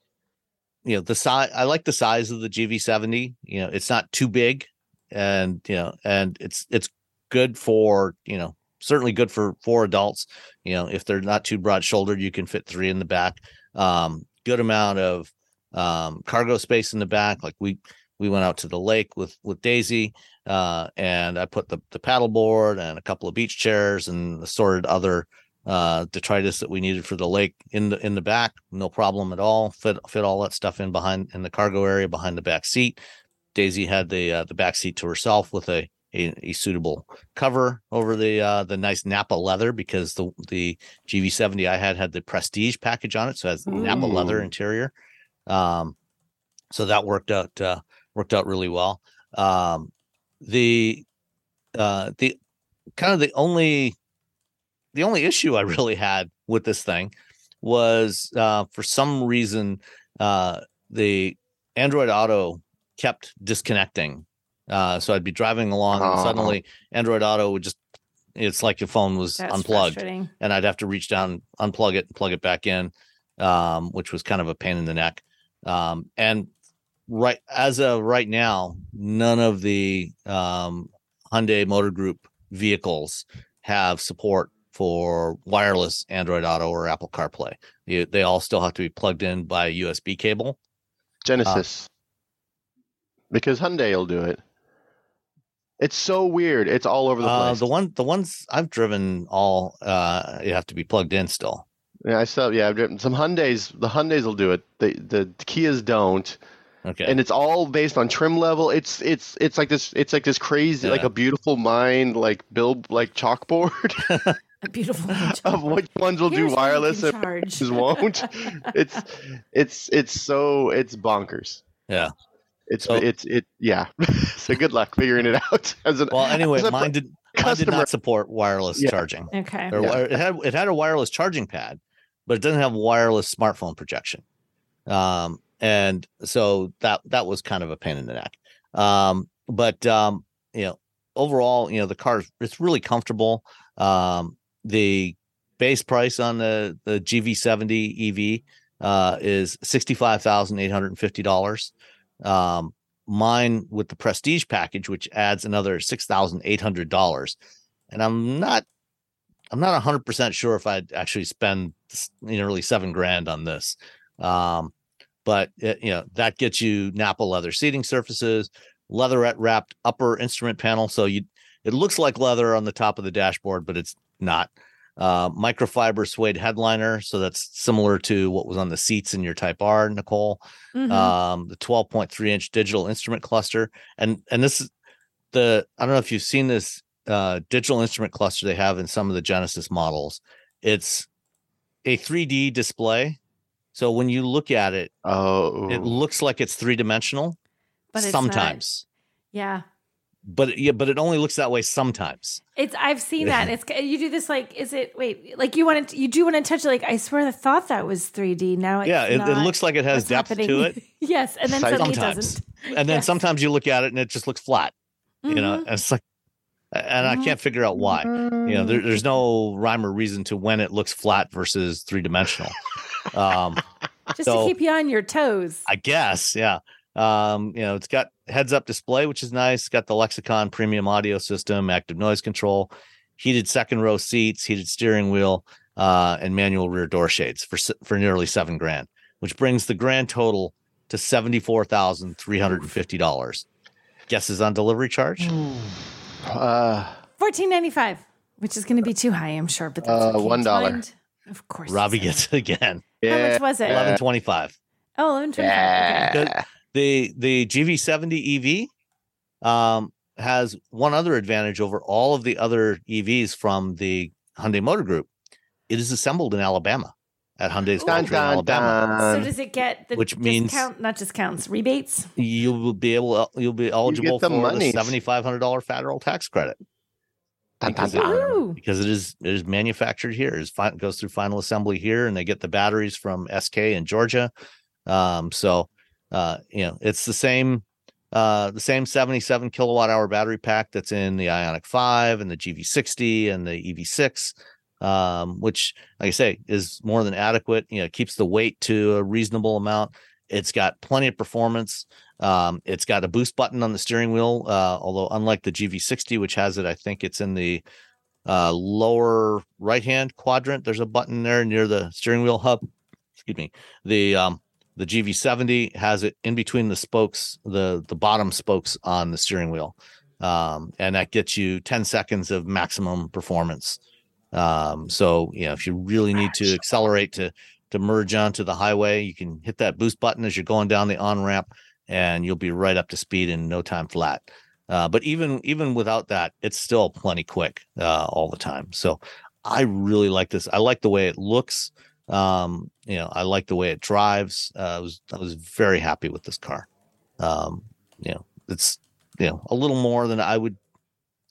you know, the size, I like the size of the G V seventy, you know, it's not too big and, you know, and it's, it's good for, you know, certainly good for four adults. You know, if they're not too broad shouldered, you can fit three in the back. Um, good amount of, um, cargo space in the back. Like we, we went out to the lake with, with Daisy, uh, and I put the, the paddleboard and a couple of beach chairs and assorted other, uh detritus that we needed for the lake in the in the back, no problem at all. Fit fit all that stuff in behind in the cargo area behind the back seat. Daisy had the uh, the back seat to herself with a, a a suitable cover over the uh the nice Napa leather, because the the G V seventy I had had the Prestige package on it, so it has Ooh. Napa leather interior, um so that worked out uh worked out really well. um the uh the kind of the only The only issue I really had with this thing was uh, for some reason, uh, the Android Auto kept disconnecting. Uh, so I'd be driving along oh. and suddenly Android Auto would just, it's like your phone was That's unplugged and I'd have to reach down, unplug it, and plug it back in, um, which was kind of a pain in the neck. Um, and right as of right now, none of the um, Hyundai Motor Group vehicles have support for wireless Android Auto or Apple CarPlay. They, they all still have to be plugged in by a U S B cable. Genesis. Uh, because Hyundai will do it. It's so weird. It's all over the uh, place. The one, the ones I've driven all, uh, you have to be plugged in still. Yeah, I saw. Yeah, I've driven some Hyundais. The Hyundais will do it. The the Kias don't. Okay. And it's all based on trim level. It's it's it's like this. It's like this crazy, yeah. like a beautiful mind, like build, like chalkboard. Beautiful of which ones will Here's do wireless and which won't. it's it's it's so it's bonkers. Yeah, it's so, it's it yeah. So good luck figuring it out. As an, well, anyway, as mine did mine did not support wireless yeah. charging. Okay, or, yeah. it had it had a wireless charging pad, but it doesn't have wireless smartphone projection. Um, and so that that was kind of a pain in the neck. Um, but um, you know, overall, you know, the car it's really comfortable. Um. The base price on the, the G V seventy E V uh, is sixty-five thousand eight hundred fifty dollars. Um, mine with the Prestige package, which adds another six thousand eight hundred dollars. And I'm not, I'm not one hundred percent sure if I'd actually spend nearly seven grand on this. Um, but it, you know, that gets you Napa leather seating surfaces, leatherette wrapped upper instrument panel. So you, it looks like leather on the top of the dashboard, but it's not uh, microfiber suede headliner. So that's similar to what was on the seats in your Type R, Nicole. Mm-hmm. Um, the twelve point three inch digital instrument cluster. And, and this is the, I don't know if you've seen this uh, digital instrument cluster they have in some of the Genesis models. It's a three D display. So when you look at it, oh. it looks like it's three-dimensional but sometimes. It's not. Yeah. But yeah, but it only looks that way sometimes. It's I've seen that. It's you do this like is it wait like you want to you do want to touch it like I swear I thought that was three D. Now it's yeah, it, not, it looks like it has depth happening. To it. Yes, and then sometimes. It doesn't. And then yes. sometimes you look at it and it just looks flat. Mm-hmm. You know, and it's like and I can't figure out why. Mm-hmm. You know, there, there's no rhyme or reason to when it looks flat versus three-dimensional. Um, just so, to keep you on your toes, I guess. Yeah. Um, you know, it's got heads up display, which is nice. It's got the Lexicon premium audio system, active noise control, heated second row seats, heated steering wheel, uh, and manual rear door shades for, for nearly seven grand, which brings the grand total to seventy-four thousand three hundred fifty dollars. Guesses on delivery charge? Mm. Uh, fourteen ninety-five, which is going to be too high, I'm sure, but that's uh, one dollar. Of course, Robbie gets it again. Yeah. How much was it? Eleven twenty-five. Oh, eleven twenty-five. Yeah. The the G V seventy E V um, has one other advantage over all of the other E Vs from the Hyundai Motor Group. It is assembled in Alabama at Hyundai's factory in Alabama. Dun. So does it get the which means discount, not discounts, rebates? You will be able. You'll be eligible you the for monies. The seventy-five hundred dollar federal tax credit. Because it, because it is it is manufactured here. It fi- goes through final assembly here, and they get the batteries from S K in Georgia. Um, so uh, you know it's the same uh, the same seventy-seven kilowatt hour battery pack that's in the Ioniq five and the G V sixty and the E V six, um, which, like I say, is more than adequate. You know, keeps the weight to a reasonable amount. It's got plenty of performance. Um, it's got a boost button on the steering wheel, uh, although unlike the G V sixty, which has it, I think it's in the uh, lower right-hand quadrant. There's a button there near the steering wheel hub. Excuse me. The um, the G V seventy has it in between the spokes, the the bottom spokes on the steering wheel, um, and that gets you ten seconds of maximum performance. Um, so you know, if you really need to accelerate to to merge onto the highway, you can hit that boost button as you're going down the on-ramp. And you'll be right up to speed in no time flat. Uh, but even even without that, it's still plenty quick uh, all the time. So I really like this. I like the way it looks. Um, you know, I like the way it drives. Uh, I was I was very happy with this car. Um, you know, it's you know a little more than I would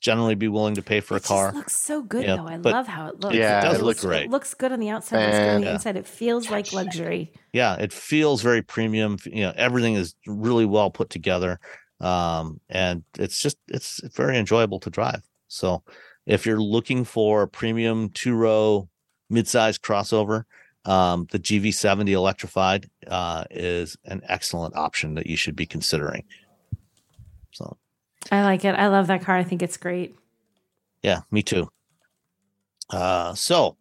generally be willing to pay for a car. It looks so good yeah, though. I love how it looks. Yeah, it does it looks, look great. It looks good on the outside. It looks good on the yeah. inside. It feels like luxury. Yeah, it feels very premium. You know, everything is really well put together, um, and it's just it's very enjoyable to drive. So, if you're looking for a premium two-row midsize crossover, um, the G V seventy Electrified uh, is an excellent option that you should be considering. So. I like it. I love that car. I think it's great. Yeah, me too. Uh, so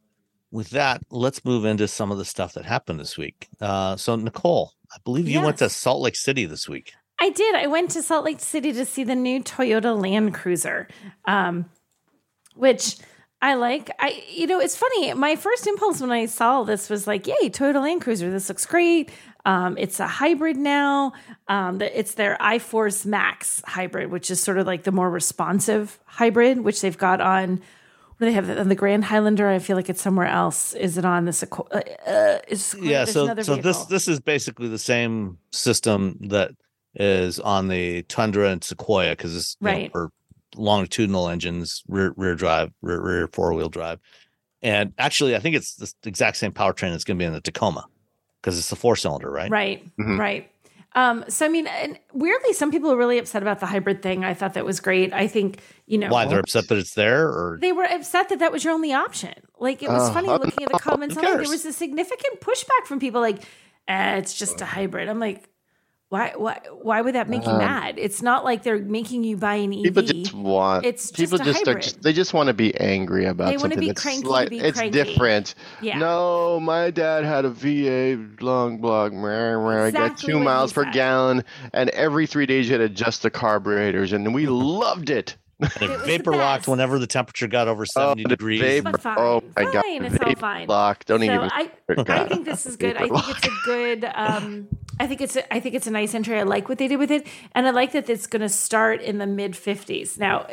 with that, let's move into some of the stuff that happened this week. Uh, so, Nicole, I believe you yes. went to Salt Lake City this week. I did. I went to Salt Lake City to see the new Toyota Land Cruiser, um, which I like. I, you know, it's funny. My first impulse when I saw this was like, yay, Toyota Land Cruiser. This looks great. Um, it's a hybrid now. Um, it's their iForce Max hybrid, which is sort of like the more responsive hybrid, which they've got on. What do they have on the Grand Highlander? I feel like it's somewhere else. Is it on the Sequoia? Uh, is, yeah. So, so this this is basically the same system that is on the Tundra and Sequoia because it's right you know, or longitudinal engines, rear rear drive, rear rear four wheel drive, and actually I think it's the exact same powertrain that's going to be in the Tacoma. Because it's a four-cylinder, right? Right, mm-hmm. right. Um, so, I mean, and weirdly, some people are really upset about the hybrid thing. I thought that was great. I think, you know. Why? They're upset that it's there? Or They were upset that that was your only option. Like, it was uh, funny looking at the comments. Like, there was a significant pushback from people like, eh, it's just a hybrid. I'm like, why Why? Why would that make um, you mad? It's not like they're making you buy an E V. People just want. It's people just, just, a just They just want to be angry about they something. They want to be cranky. It's, like, be it's cranky. different. Yeah. No, my dad had a V eight long block. Exactly I got two miles per gallon. And every three days you had to adjust the carburetors. And we loved it. And it, it vapor-locked whenever the temperature got over seventy oh, degrees. Vapor, oh, my God. It's all fine. Locked. Don't so even I, I think this is good. I think it's a good um, – I think it's a, I think it's a nice entry. I like what they did with it. And I like that it's going to start in the mid-fifties. Now,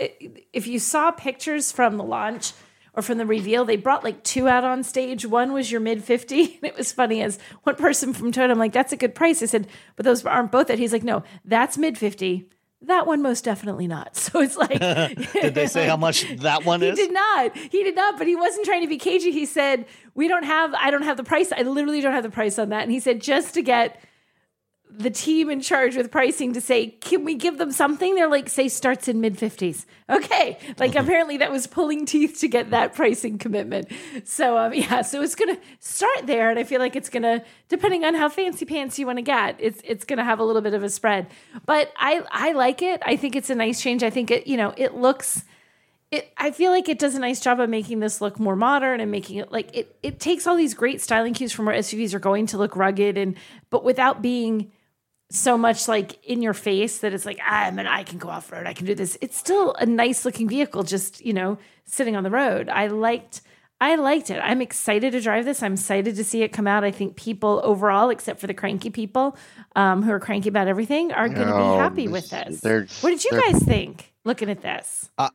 if you saw pictures from the launch – or from the reveal, they brought like two out on stage. One was your mid fifty. And it was funny as one person from Toyota, I'm like, that's a good price. I said, but those aren't both it. He's like, no, that's mid fifty. That one most definitely not. So it's like. Did they say how much that one he is? He did not. He did not. But he wasn't trying to be cagey. He said, we don't have, I don't have the price. I literally don't have the price on that. And he said, just to get the team in charge with pricing to say, can we give them something? They're like, say starts in mid fifties. Okay. Like apparently that was pulling teeth to get that pricing commitment. So um, yeah, so it's going to start there. And I feel like it's going to, depending on how fancy pants you want to get, it's, it's going to have a little bit of a spread, but I, I like it. I think it's a nice change. I think it, you know, it looks, it, I feel like it does a nice job of making this look more modern and making it like it, it takes all these great styling cues from where S U Vs are going to look rugged and, but without being so much like in your face that it's like, ah, I mean, I can go off road. I can do this. It's still a nice looking vehicle, just, you know, sitting on the road. I liked, I liked it. I'm excited to drive this. I'm excited to see it come out. I think people overall, except for the cranky people um, who are cranky about everything, are going to oh, be happy this, with this. What did you guys think looking at this? I,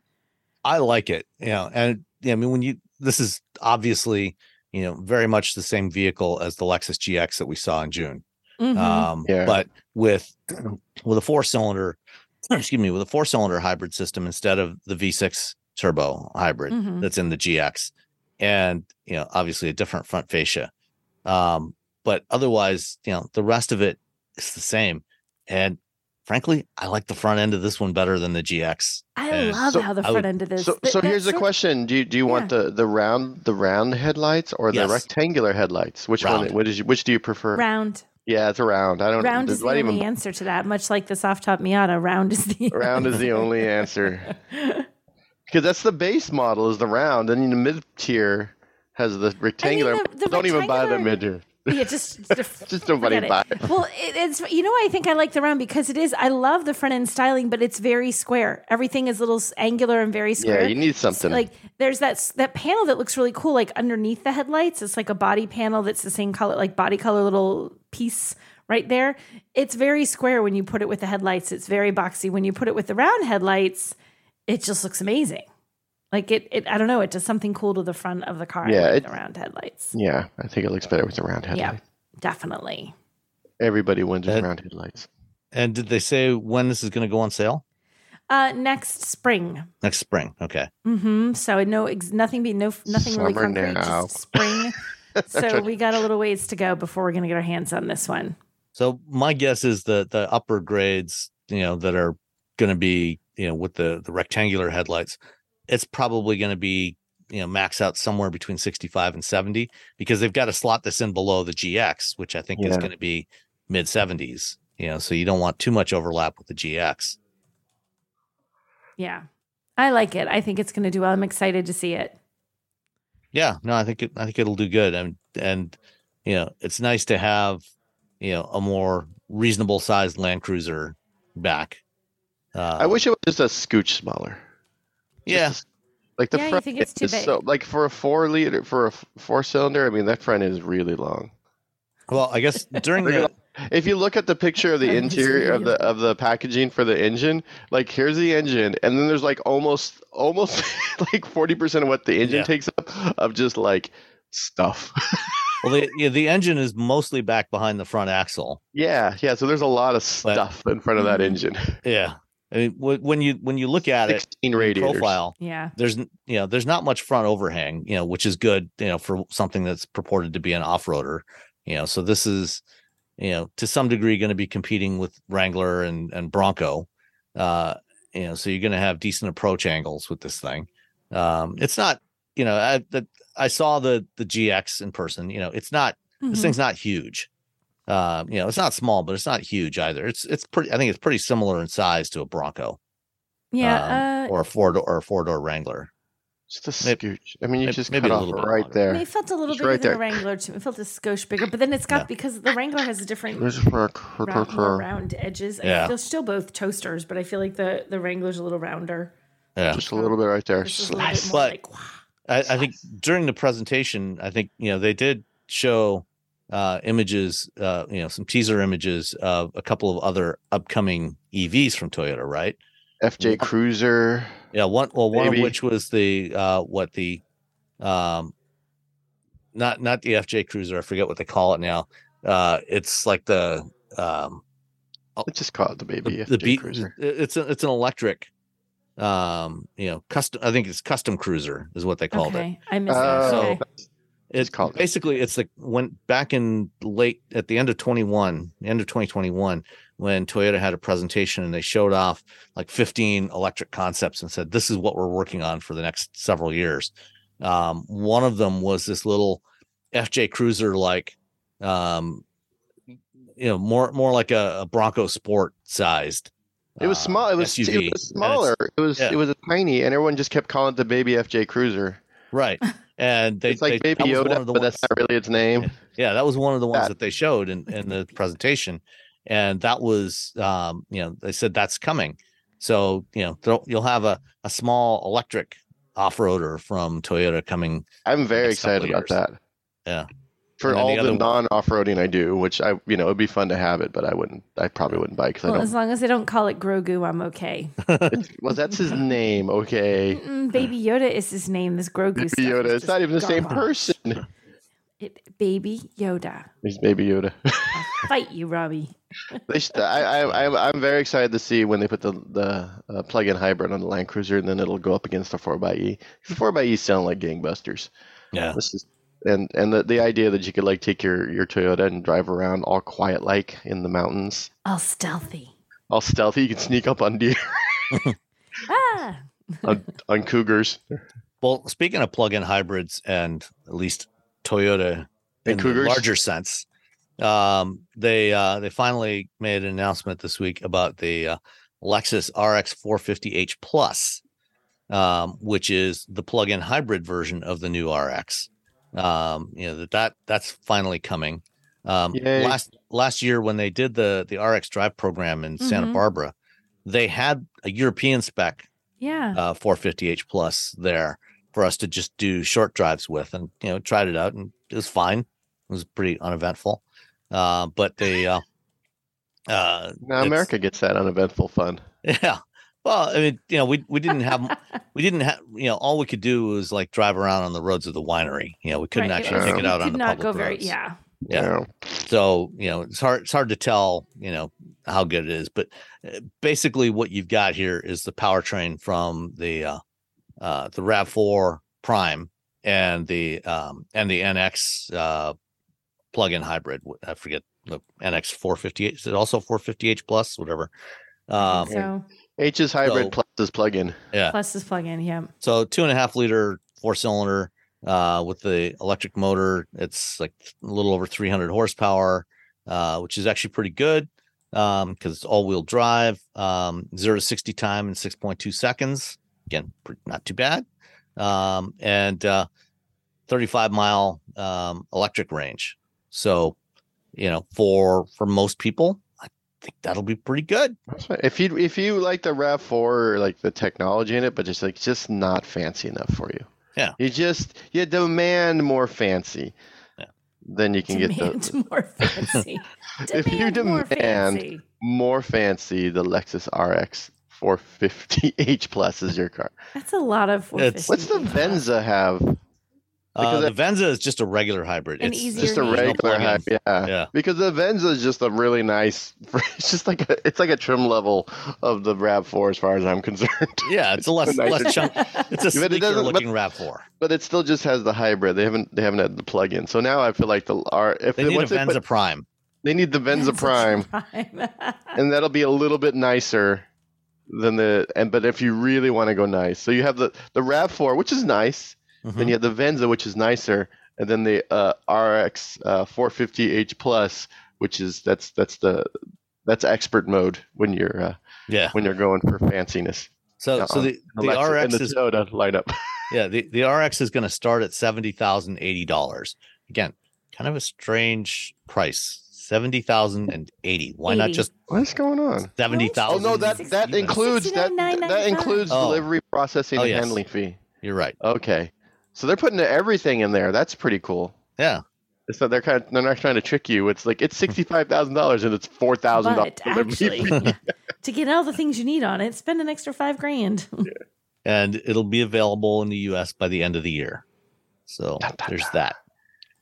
I like it. You know, and I mean, when you, this is obviously, you know, very much the same vehicle as the Lexus G X that we saw in June. Mm-hmm. Um, yeah. But with with a four cylinder, excuse me, with a four cylinder hybrid system instead of the V six turbo hybrid mm-hmm. that's in the G X, and you know obviously a different front fascia, um, but otherwise you know the rest of it is the same. And frankly, I like the front end of this one better than the G X. I and love so, how the front would, end of this. So, so here's so, the question: Do you do you yeah. want the, the round the round headlights or yes. the rectangular headlights? Which round. one? Which is which do you prefer? Round. Yeah, it's a round. I don't. Round is the only even... answer to that. Much like the soft top Miata, round is the round is the only answer. Because that's the base model is the round, and the mid tier has the rectangular. I mean, the, the don't rectangular... even buy the mid tier. Yeah, just just, just nobody buy it. It. Well, it, it's you know I think I like the round because it is. I love the front end styling, but it's very square. Everything is little angular and very square. Yeah, you need something so, like there's that that panel that looks really cool, like underneath the headlights. It's like a body panel that's the same color, like body color little piece right there. It's very square when you put it with the headlights. It's very boxy when you put it with the round headlights. It just looks amazing. Like it, it, I don't know. It does something cool to the front of the car. Yeah, with it, the round headlights. Yeah, I think it looks better with the round headlights. Yeah, definitely. Everybody wins with round headlights. And did they say when this is going to go on sale? Uh, next spring. Next spring. Okay. Mm-hmm. So no, ex- nothing be no nothing Summer really concrete. Now. Just spring. So we got a little ways to go before we're going to get our hands on this one. So my guess is the the upper grades, you know, that are going to be, you know, with the the rectangular headlights. It's probably going to be, you know, max out somewhere between sixty-five and seventy because they've got to slot this in below the G X, which I think yeah. is going to be mid seventies, you know, so you don't want too much overlap with the G X. Yeah, I like it. I think it's going to do well. I'm excited to see it. Yeah, no, I think, it, I think it'll do good. And, and, you know, it's nice to have, you know, a more reasonable sized Land Cruiser back. Uh, I wish it was just a scooch smaller. Yeah, just, like the yeah, front think it's too is big. So like for a four liter for a four cylinder. I mean, that front is really long. Well, I guess during the if you look at the picture of the interior of the of the packaging for the engine, like here's the engine, and then there's like almost almost like forty percent of what the engine yeah. takes up of just like stuff. Well, the yeah, the engine is mostly back behind the front axle. Yeah, yeah. So there's a lot of stuff but, in front of that engine. Yeah. I mean, when you when you look at it in profile, yeah, there's you know there's not much front overhang, you know, which is good, you know, for something that's purported to be an off-roader, you know. So this is, you know, to some degree going to be competing with Wrangler and and Bronco, uh, you know. So you're going to have decent approach angles with this thing. Um, it's not, you know, I that I saw the the G X in person. You know, it's not mm-hmm. this thing's not huge. Uh, you know, it's not small, but it's not huge either. It's it's pretty. I think it's pretty similar in size to a Bronco, yeah, um, uh, or a four or a four door Wrangler. Just a scooch. I mean, you maybe, just maybe cut a off right longer. There. I mean, it felt a little bigger right than the Wrangler too. It felt a skosh bigger, but then it's got yeah. because the Wrangler has a different round, round edges. I yeah. mean, they're still both toasters, but I feel like the the Wrangler's a little rounder. Yeah. Just a little bit right there. Just a nice. But like, wow. I, I think during the presentation, I think, you know, they did show uh, images, uh, you know, some teaser images of a couple of other upcoming E Vs from Toyota, right? F J Cruiser. Yeah. One, well, one maybe. Of which was the, uh, what the, um, not, not the F J Cruiser. I forget what they call it now. Uh, it's like the, um, let's just call it the baby the, F J the, Cruiser. It's a, it's an electric, um, you know, custom. I think it's custom cruiser is what they called okay. it. I missed uh, it. So okay. It's called basically it. it's the when back in late at the end of twenty-one, end of twenty twenty-one, when Toyota had a presentation and they showed off like fifteen electric concepts and said, this is what we're working on for the next several years. Um, one of them was this little F J Cruiser, like, um, you know, more more like a, a Bronco Sport sized. It was small. It was, it was smaller. It was yeah. it was a tiny, and everyone just kept calling it the baby F J Cruiser. Right, and they, it's like they, Baby Yoda, but ones, that's not really its name. Yeah, that was one of the ones that, that they showed in, in the presentation, and that was um, you know, they said that's coming. So you know, th- you'll have a, a small electric off-roader from Toyota coming. I'm very excited about that. Yeah. For all the, the non-off-roading I do, which I, you know, it'd be fun to have it, but I wouldn't, I probably wouldn't buy it. Well, I don't, as long as they don't call it Grogu, I'm okay. Well, that's his name, okay. Mm-mm, Baby Yoda is his name. This Grogu Baby stuff Yoda. Is it's not even the gone. Same person. It, Baby Yoda. It's Baby Yoda. I'll fight you, Robbie. I, I, I'm very excited to see when they put the the uh, plug-in hybrid on the Land Cruiser, and then it'll go up against the four by E. The four by E sound like gangbusters. Yeah. This is. And and the, the idea that you could like take your, your Toyota and drive around all quiet like in the mountains, all stealthy, all stealthy. You can sneak up on deer, ah. on, on cougars. Well, speaking of plug-in hybrids, and at least Toyota and in cougars. The larger sense, um, they uh, they finally made an announcement this week about the uh, Lexus R X four fifty H Plus, um, which is the plug-in hybrid version of the new R X. Um, you know, that, that that's finally coming. Um, Yay. last, last year when they did the, the R X drive program in mm-hmm. Santa Barbara, they had a European spec, yeah, uh, four fifty H Plus there for us to just do short drives with, and, you know, tried it out and it was fine. It was pretty uneventful. Uh, but they, uh, uh, now America gets that uneventful fun. Yeah. Well, I mean, you know, we, we didn't have, we didn't have, you know, all we could do was like drive around on the roads of the winery. You know, we couldn't right. actually yeah. take it out we on the public go roads. Very, yeah. yeah. Yeah. So, you know, it's hard, it's hard to tell, you know, how good it is, but basically what you've got here is the powertrain from the, uh, uh, the RAV four Prime and the, um, and the N X, uh, plug-in hybrid. I forget the N X four fifty H. Is it also four fifty H Plus, whatever? Um, so. H is hybrid, so, plus is plug-in. Yeah. Plus is plug-in, yeah. So two and a half liter four-cylinder uh, with the electric motor. It's like a little over three hundred horsepower, uh, which is actually pretty good because um, it's all-wheel drive, um, zero to sixty time in six point two seconds. Again, pretty, not too bad. Um, and thirty-five mile uh, um, electric range. So, you know, for for most people, I think that'll be pretty good. If you if you like the RAV four or like the technology in it, but just like just not fancy enough for you. Yeah. You just you demand more fancy. Yeah. Then you can demand get the more fancy. demand if you demand more fancy. more fancy, the Lexus R X four fifty H Plus is your car. That's a lot of four fifty. What's the Venza have? Because uh, the Venza is just a regular hybrid. An it's just a regular hybrid, yeah. yeah. Because the Venza is just a really nice. It's just like a, it's like a trim level of the RAV four, as far as I'm concerned. Yeah, it's a less, less chunk. It's a sleeker looking RAV four, but it still just has the hybrid. They haven't they haven't had the plug-in. So now I feel like the are if they, they need a Venza put, Prime. They need the Venza, Venza Prime, Prime. And that'll be a little bit nicer than the. And but if you really want to go nice, so you have the the RAV four, which is nice. Mm-hmm. Then you have the Venza, which is nicer, and then the uh, R X uh, four fifty H Plus, which is that's that's the that's expert mode when you're uh, yeah when you're going for fanciness. So uh-uh. so the, the Alexa, R X and the is Toyota light up. yeah, the, the R X is going to start at seventy thousand eighty dollars. Again, kind of a strange price. seventy thousand eighty. Why eighty. Not just what's going on? seventy thousand. Oh no, that that includes that that includes oh. delivery, processing, oh, and yes. handling fee. You're right. Okay, so they're putting everything in there. That's pretty cool. Yeah. So they're kind of, they're not trying to trick you. It's like it's sixty-five thousand dollars and it's four thousand dollars. Actually, to get all the things you need on it, spend an extra five grand. Yeah. And it'll be available in the U S by the end of the year. So da, da, there's da. that.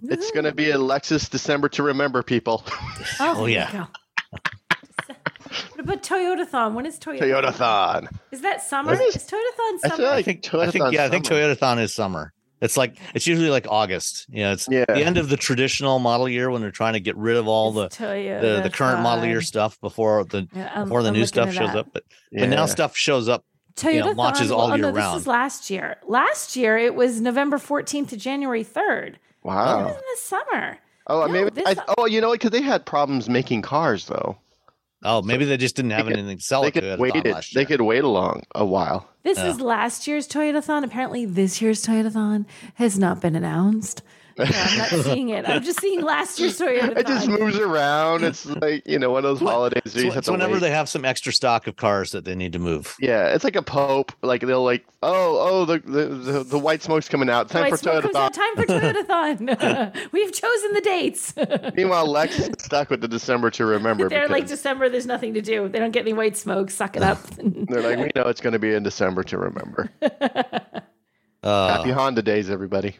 It's going to be a Lexus December to remember, people. Oh, oh yeah. What about Toyotathon? When is Toyotathon? Toyotathon. Is that summer? Is, is Toyotathon summer? I, feel like I think Toyotathon. I think, yeah, summer. I think Toyotathon is summer. It's like it's usually like August. You know, it's yeah. the end of the traditional model year when they're trying to get rid of all the the, the current model year stuff before the yeah, before the I'm new stuff shows up. But yeah. but now stuff shows up. Toyotathon you know, launches all well, year oh, no, round. This is last year. Last year it was November fourteenth to January third. Wow. It was in the summer. Oh, no, maybe this, I, oh, you know, because they had problems making cars though. Oh, maybe so they just didn't have could, anything to sell. They could wait. It. They could wait along a while. This yeah. is last year's Toyotathon. Apparently, this year's Toyotathon has not been announced. No, I'm not seeing it. I'm just seeing last year's Toyotathon. It just moves around. It's like you know, one of those what, holidays. Where so, you have it's to whenever wait. They have some extra stock of cars that they need to move. Yeah, it's like a Pope. Like they'll like, oh, oh, the the, the, the white smoke's coming out. Time for Toyotathon. Time for Toyotathon. We've chosen the dates. Meanwhile, Lex is stuck with the December to remember. They're like December. There's nothing to do. They don't get any white smoke. Suck it up. They're like, we know it's going to be in December to remember. Uh, Happy Honda days, everybody.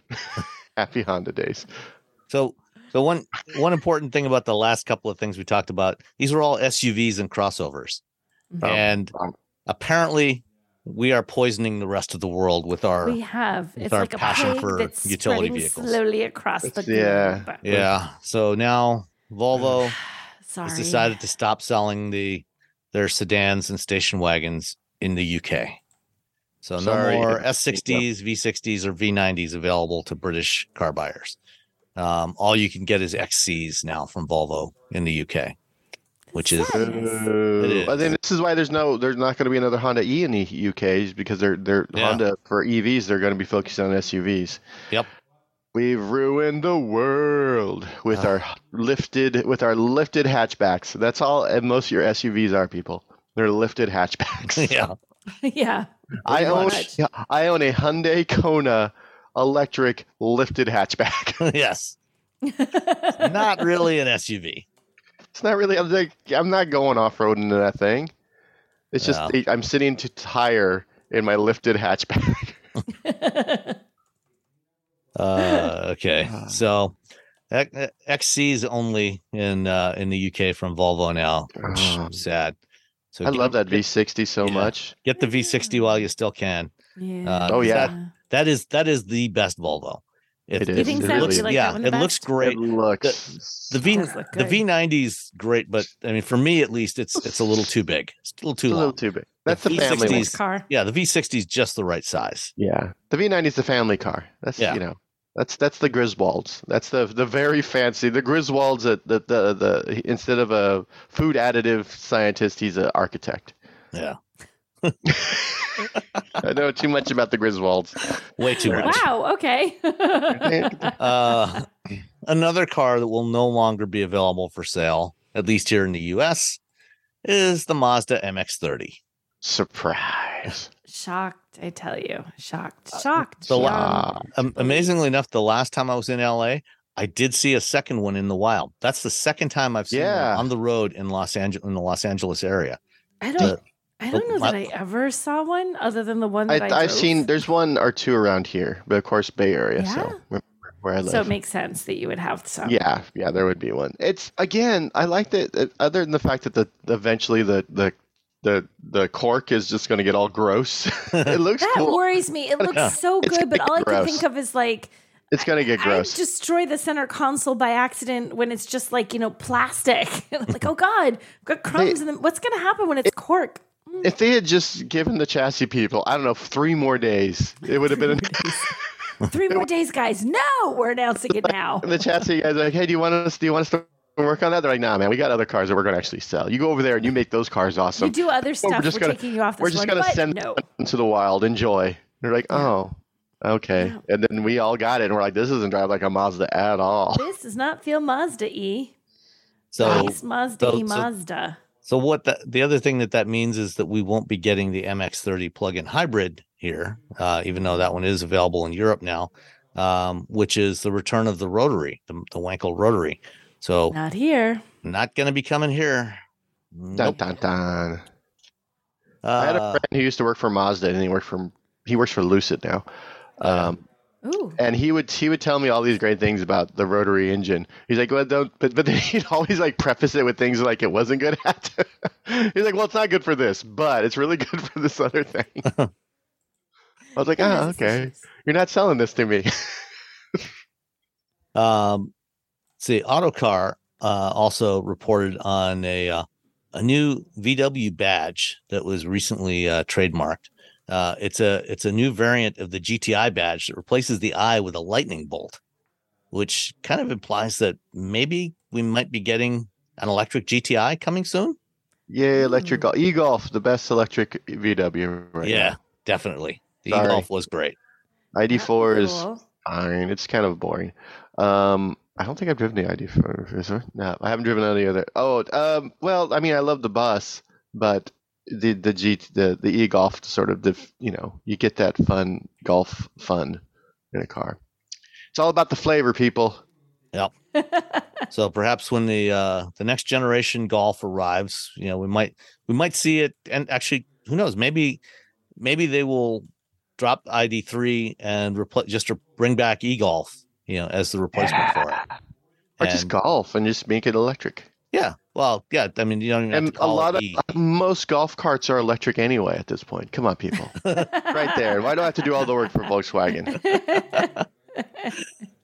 Happy Honda days. So, so one one important thing about the last couple of things we talked about, these were all S U Vs and crossovers, mm-hmm. and um, apparently we are poisoning the rest of the world with our we have with it's our like passion a pig for that's utility vehicles slowly across the yeah globe. yeah. So now Volvo has decided to stop selling the their sedans and station wagons in the U K. So no Sorry. more S sixties, V sixties, or V nineties available to British car buyers. Um, all you can get is X Cs now from Volvo in the U K, which is. Yes. It is. I think this is why there's no, there's not going to be another Honda E in the U K because they're they're yeah. Honda for E Vs. They're going to be focused on S U Vs. Yep. We've ruined the world with uh, our lifted with our lifted hatchbacks. That's all most of your S U Vs are, people. They're lifted hatchbacks. Yeah. Yeah. I own much. I own a Hyundai Kona electric lifted hatchback. Yes. It's not really an S U V. It's not really. I'm like, I'm not going off-roading in that thing. It's yeah. just I'm sitting to tire in my lifted hatchback. uh, okay. So X Cs only in uh, in the U K from Volvo now. Oh. Sad. So I get, love that V sixty so yeah, much. Get the V sixty while you still can. Yeah. Uh, oh yeah. That, that is that is the best Volvo. It, it is. You think it so? Looks, like yeah. It best? Looks great. It looks. The, the V the V ninety is great, but I mean, for me at least, it's it's a little too big. It's a little too. It's long. A little too big. That's the, the family car. Yeah, the V sixty is just the right size. Yeah, the V ninety is the family car. That's yeah. you know, that's that's the Griswolds. That's the the very fancy. The Griswolds that the, the the instead of a food additive scientist, he's an architect. Yeah. I know too much about the Griswolds. Way too much. Wow. Okay. uh, another car that will no longer be available for sale, at least here in the U S, is the Mazda M X thirty. Surprise. Shocked, I tell you. Shocked. Shocked. So, uh, um, amazingly enough, the last time I was in L A, I did see a second one in the wild. That's the second time I've seen yeah. one on the road in Los Angeles in the Los Angeles area. I don't the, I don't know my, that I ever saw one other than the one that I, I I've seen. There's one or two around here, but of course Bay Area, yeah. so where, where I live. So it makes sense that you would have some. Yeah, yeah, there would be one. It's again, I like that other than the fact that the eventually the the The the cork is just going to get all gross. It looks that cool. worries me. It looks yeah. so good, but all gross. I can think of is like it's going to get gross. I destroy the center console by accident when it's just like you know plastic. Like oh god, got crumbs in them. What's going to happen when it's it, cork? Mm. If they had just given the chassis people, I don't know, three more days, it would have been. A- three more days, guys. No, we're announcing it now. And the chassis guys are like, hey, do you want us? Do you want us to? Work on that. They're like, nah, man, we got other cars that we're going to actually sell. You go over there and you make those cars awesome. You do other stuff. We're just going to send no. them into the wild. Enjoy. And they're like, oh, okay. Yeah. And then we all got it. And we're like, this doesn't drive like a Mazda at all. This does not feel Mazda-y. So it's Mazda, so, Mazda. So, so what the, the other thing that that means is that we won't be getting the M X thirty plug-in hybrid here, uh, even though that one is available in Europe now, um, which is the return of the rotary, the, the Wankel rotary. So not here. Not going to be coming here. Nope. Dun, dun, dun. Uh, I had a friend who used to work for Mazda, and he worked for he works for Lucid now. Um, Ooh. And he would he would tell me all these great things about the rotary engine. He's like, well, don't, but but then he'd always like preface it with things like it wasn't good at. He's like, well, it's not good for this, but it's really good for this other thing. I was like, oh, okay, you're not selling this to me. um, see, Autocar uh, also reported on a uh, a new V W badge that was recently uh, trademarked. Uh, it's a it's a new variant of the G T I badge that replaces the eye with a lightning bolt, which kind of implies that maybe we might be getting an electric G T I coming soon. Yeah, electric mm. e-Golf, the best electric V W. Right yeah, now. Definitely. The Sorry. e-Golf was great. I D four is cool. Fine. It's kind of boring. Um, I don't think I've driven the I D four. No, I haven't driven any other. Oh, um, well, I mean, I love the bus, but. The the G the the e-Golf sort of the you know you get that fun golf fun in a car. It's all about the flavor, people. Yep. So perhaps when the uh, the next generation Golf arrives, you know we might we might see it. And actually, who knows? Maybe maybe they will drop I D three and repl- just to bring back e-Golf, you know, as the replacement yeah. for it, or and, just Golf and just make it electric. Yeah. Well, yeah. I mean, you don't even have and to call a lot it E. of most golf carts are electric anyway at this point. Come on, people. Right there. Why do I have to do all the work for Volkswagen?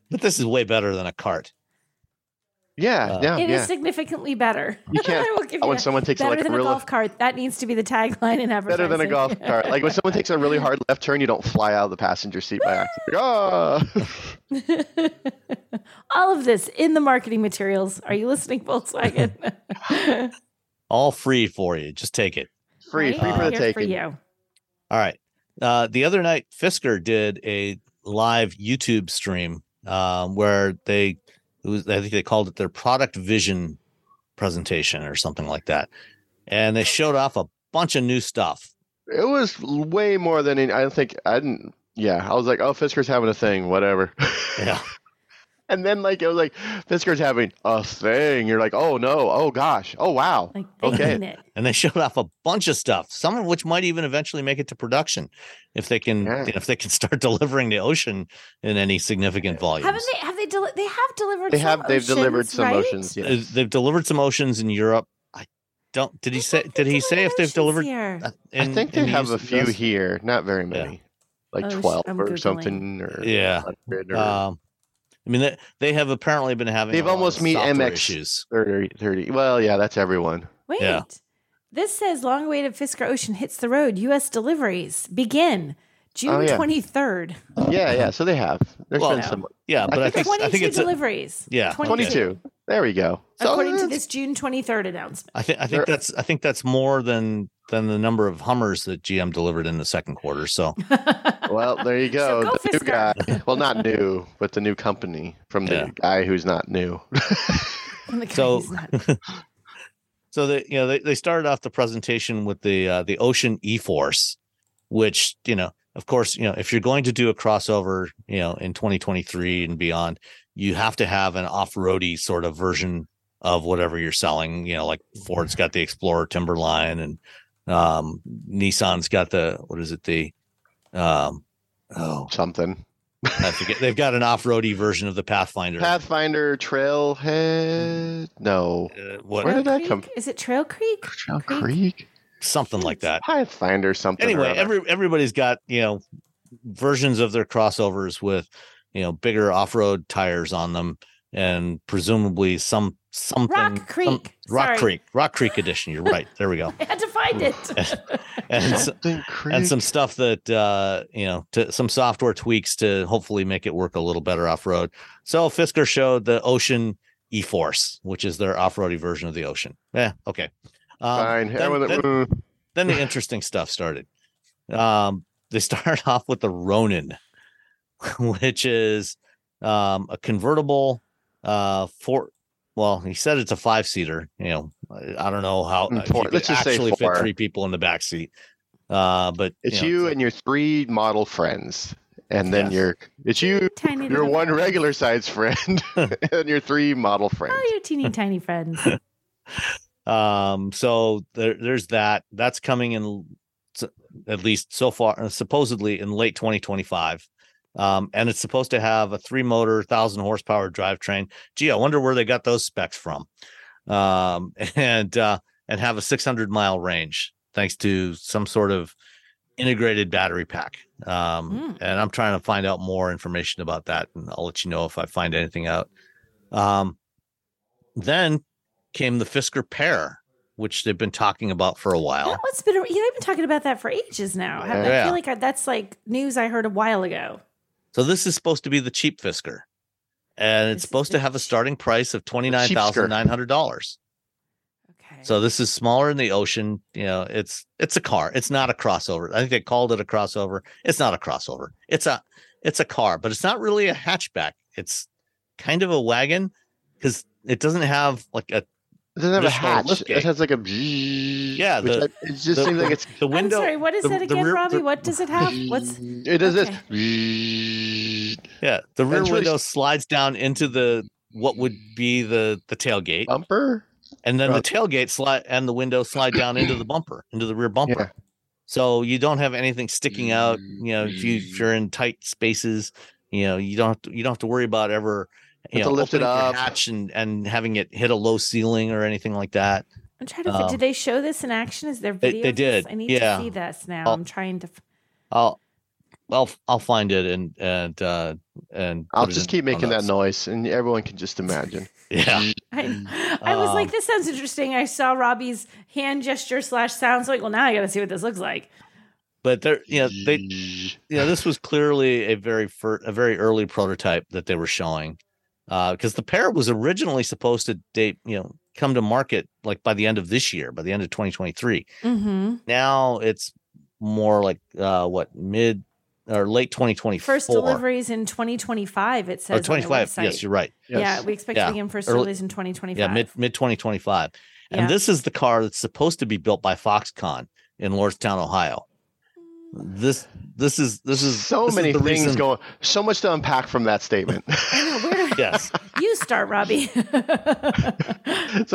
But this is way better than a cart. Yeah, uh, yeah. It yeah. is significantly better. You can't. I will give you when that. Someone takes better like than a, real, a golf cart, that needs to be the tagline in advertising. Better than a golf cart. Like when someone takes a really hard left turn, you don't fly out of the passenger seat by accident. Oh. All of this in the marketing materials. Are you listening, Volkswagen? All free for you. Just take it. Free, right? free uh, for the taking. For you. All right. Uh, the other night, Fisker did a live YouTube stream uh, where they. It was, I think they called it their product vision presentation or something like that. And they showed off a bunch of new stuff. It was way more than any, I think I didn't. Yeah. I was like, oh, Fisker's having a thing, whatever. Yeah. And then like, it was like Fisker's having a thing. You're like, oh no. Oh gosh. Oh, wow. Like, okay. And they showed off a bunch of stuff, some of which might even eventually make it to production if they can, yeah. you know, if they can start delivering the Ocean in any significant volume. Haven't they, have they, deli- they have delivered, they some have, Oceans, they've delivered some right? Oceans. Yes. They've delivered some Oceans in Europe. I don't, did he say, did he say if they've delivered? In, I think they have a few those? Here, not very many, yeah. like oh, twelve I'm or Googling. Something. Or yeah. Or, um, I mean, they, they have apparently been having. They've almost met M X issues. thirty, thirty Well, yeah, that's everyone. Wait, yeah. This says long-awaited Fisker Ocean hits the road. U S deliveries begin June twenty third. Oh, yeah. yeah, yeah. So they have. There's well, been no. some. Yeah, but I think twenty two deliveries. A, yeah, twenty two. There we go. So according to this June twenty third announcement. I think I think that's I think that's more than than the number of Hummers that G M delivered in the second quarter. So. Well, there you go. So go the new guy. Well, not new, but the new company from the yeah. guy who's not new. And the guy so, who's not new. So they, you know, they, they started off the presentation with the uh, the Ocean E-Force, which, you know, of course, you know, if you're going to do a crossover, you know, in twenty twenty-three and beyond, you have to have an off-roady sort of version of whatever you're selling. You know, like Ford's got the Explorer Timberline, and um, Nissan's got the what is it the Um, oh, something. I forget. They've got an off-roady version of the Pathfinder. Pathfinder Trailhead. No. Uh, what? Where did that come? Is it Trail Creek? Trail Creek. Creek? Something like that. Pathfinder something. Anyway, every everybody's got, you know, versions of their crossovers with, you know, bigger off-road tires on them, and presumably some something. Rock Creek. Some, Rock Sorry. Creek. Rock Creek edition. You're right. There we go. I had to find it. and, and, some, and some stuff that, uh, you know, to, some software tweaks to hopefully make it work a little better off-road. So Fisker showed the Ocean E-Force, which is their off-roady version of the Ocean. Yeah. Okay. Um, Fine. Then, then, then the interesting stuff started. Um, they started off with the Ronin, which is um, a convertible uh, for Well, he said it's a five-seater. You know, I don't know how four, let's just actually say fit three people in the back seat. Uh, but it's you, know, you it's and like, your three model friends, and then yes. your it's you, tiny your one friend. regular size friend, and your three model friends. Oh, your teeny tiny friends. um. So there, there's that. That's coming in, at least so far, supposedly in late twenty twenty-five. Um, and it's supposed to have a three motor thousand horsepower drivetrain. Gee, I wonder where they got those specs from. Um, and, uh, and have a six hundred mile range thanks to some sort of integrated battery pack. Um, mm. and I'm trying to find out more information about that, and I'll let you know if I find anything out. Um, then came the Fisker Pair, which they've been talking about for a while. That one's been, you know, I've been talking about that for ages now. Yeah. I, I yeah. feel like I, that's like news I heard a while ago. So this is supposed to be the cheap Fisker, and it's this supposed to have a starting price of twenty-nine thousand nine hundred dollars. Okay. So this is smaller in the Ocean. You know, it's, it's a car. It's not a crossover. I think they called it a crossover. It's not a crossover. It's a, it's a car, but it's not really a hatchback. It's kind of a wagon because it doesn't have like a, it doesn't have a hatch. It has like a yeah. The, I, it just the, seems like it's the window. I'm sorry, what is the, that again, rear, Robbie? The, what does it have? What's it does okay. this? Yeah, the rear Eventually, window slides down into the what would be the the tailgate bumper, and then Probably. the tailgate slide and the window slide down into the bumper, into the rear bumper. Yeah. So you don't have anything sticking out. You know, if you if you're in tight spaces, you know, you don't have to, you don't have to worry about ever. You know, to lift it up hatch and, and having it hit a low ceiling or anything like that. I'm trying to. Um, did they show this in action? Is there video? They, they did. I need yeah. to see this now. I'll, I'm trying to. I'll, I'll, I'll find it and and uh, and. I'll just keep making that noise, and everyone can just imagine. yeah. I, I was um, like, this sounds interesting. I saw Robbie's hand gesture slash sounds like. Well, now I got to see what this looks like. But there, you know, they, you know, this was clearly a very fir- a very early prototype that they were showing. Because uh, the Pair was originally supposed to date, you know, come to market like by the end of this year, by the end of twenty twenty-three. Mm-hmm. Now it's more like uh, what mid or late twenty twenty-four. First deliveries in twenty twenty-five. It says. Oh, twenty-five. Yes, you're right. Yes. Yeah, we expect yeah. to begin first deliveries in twenty twenty-five. Yeah, mid mid twenty twenty-five. And yeah. this is the car that's supposed to be built by Foxconn in Lordstown, Ohio. This this is this is so this many is things reason. going. So much to unpack from that statement. I know. Where Yes. You start, Robbie. So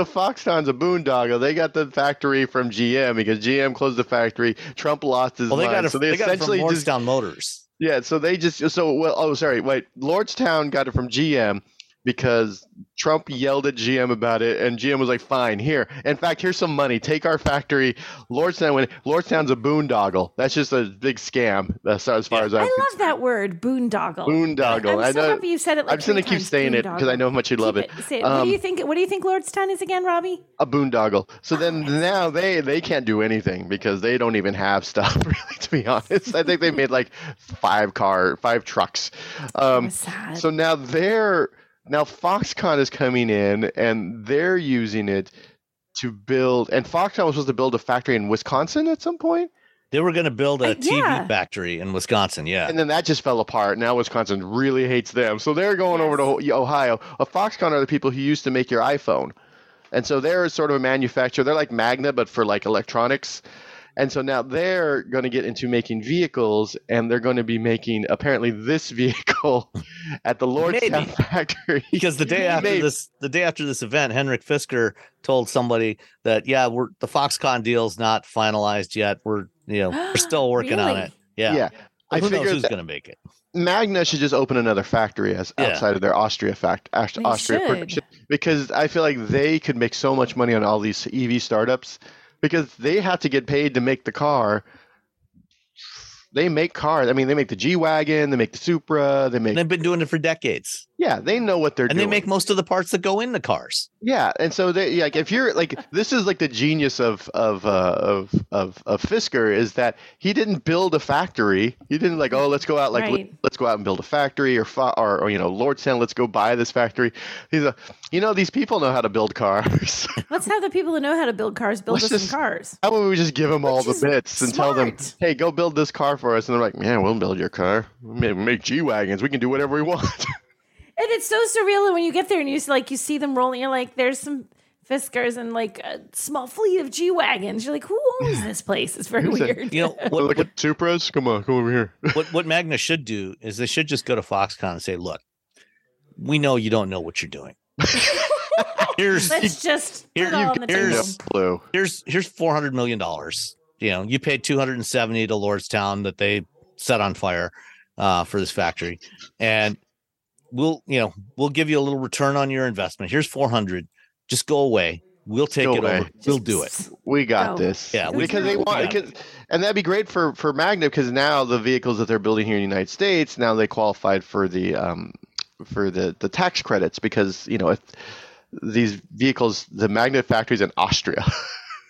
Foxconn's a boondoggle. They got the factory from G M because G M closed the factory. Trump lost his well, they mind. Got it, so they, they essentially got it from Lordstown Motors. Yeah. So they just so well. Oh, sorry. Wait. Lordstown got it from G M because Trump yelled at G M about it, and G M was like, "Fine, here. In fact, here's some money. Take our factory." Lordstown went. Lordstown's a boondoggle. That's just a big scam. That's as far yeah. as I. I love that word, boondoggle. Boondoggle. I'm I so know, happy you said it. Like I'm just gonna keep saying boondoggle. it because I know how much you keep love it. it. Say it. Um, what do you think? What do you think Lordstown is again, Robbie? A boondoggle. So oh, then yes. now they they can't do anything because they don't even have stuff. Really, to be honest, I think they made like five car, five trucks. Um, sad. So now they're. Now Foxconn is coming in, and they're using it to build. And Foxconn was supposed to build a factory in Wisconsin at some point. They were going to build a uh, yeah. T V factory in Wisconsin, yeah. And then that just fell apart. Now Wisconsin really hates them, so they're going yes. over to Ohio. A Foxconn are the people who used to make your iPhone, and so they're sort of a manufacturer. They're like Magna, but for like electronics. And so now they're going to get into making vehicles, and they're going to be making apparently this vehicle at the Lordstown factory. Because the day after Maybe. this, the day after this event, Henrik Fisker told somebody that yeah, we're the Foxconn deal's not finalized yet. We're you know we're still working really? on it. Yeah, yeah. Well, I who knows who's going to make it? Magna should just open another factory as yeah. outside of their Austria fact Aust- Austria production, because I feel like they could make so much money on all these E V startups. Because they have to get paid to make the car. They make cars. I mean, they make the G-Wagon, they make the Supra, they make... And they've been doing it for decades. Yeah, they know what they're and doing. And they make most of the parts that go in the cars. Yeah, and so they like if you're like this is like the genius of of uh, of, of of Fisker is that he didn't build a factory. He didn't like, "Oh, let's go out like right. let's go out and build a factory or or, or you know, Lordstown, let's go buy this factory." He's a, you know, these people know how to build cars. Let's have the people who know how to build cars build let's us just, some cars. How about we just give them all let's the bits smart. and tell them, "Hey, go build this car for us." And they're like, "Man, we'll build your car. We make G-Wagons. We can do whatever we want." And it's so surreal when you get there and you see, like, you see them rolling. You're like, there's some Fiskers and like a small fleet of G-Wagons. You're like, who owns this place? It's very weird. You know, what, what Supras? Come on, come over here. what what Magna should do is they should just go to Foxconn and say, look, we know you don't know what you're doing. Here's Let's just here, you, on the here's, blue. here's here's four hundred million dollars. You know, you paid two hundred and seventy to Lordstown that they set on fire uh, for this factory, and we'll you know we'll give you a little return on your investment. Here's four hundred. Just go away. We'll take go it away. over. Just, we'll do it. We got no. this. Yeah, we because they want because, and that'd be great for for Magna because now the vehicles that they're building here in the United States now they qualified for the um for the the tax credits because you know if. These vehicles, the Magna factories in Austria.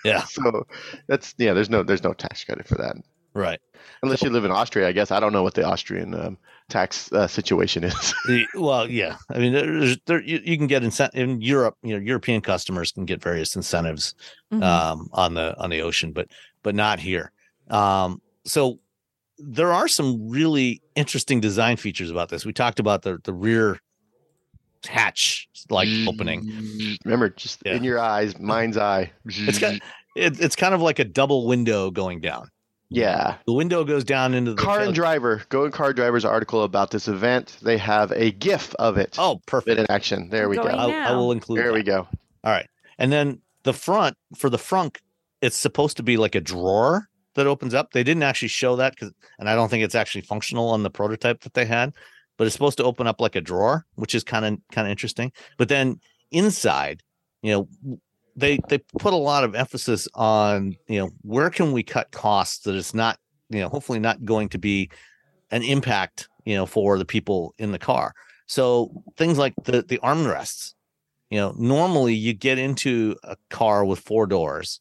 Yeah. So that's yeah. There's no there's no tax credit for that, right? Unless so, you live in Austria, I guess. I don't know what the Austrian um, tax uh, situation is. Well, yeah. I mean, there's, there you, you can get incent- in Europe. You know, European customers can get various incentives mm-hmm. um, on the on the ocean, but but not here. Um, so there are some really interesting design features about this. We talked about the the rear. Hatch like opening. Remember, just yeah. in your eyes, mind's eye. It's got it, it's kind of like a double window going down. Yeah, the window goes down into the Car and Driver. Go in Car Driver's article about this event. They have a GIF of it. Oh, perfect! In action. There we go. I, I will include. There that. we go. All right, and then the front for the frunk. It's supposed to be like a drawer that opens up. They didn't actually show that because, and I don't think it's actually functional on the prototype that they had. But it's supposed to open up like a drawer, which is kind of kind of interesting. But then inside, you know, they they put a lot of emphasis on, you know, where can we cut costs that it's not, you know, hopefully not going to be an impact, you know, for the people in the car. So things like the the armrests, you know, normally you get into a car with four doors.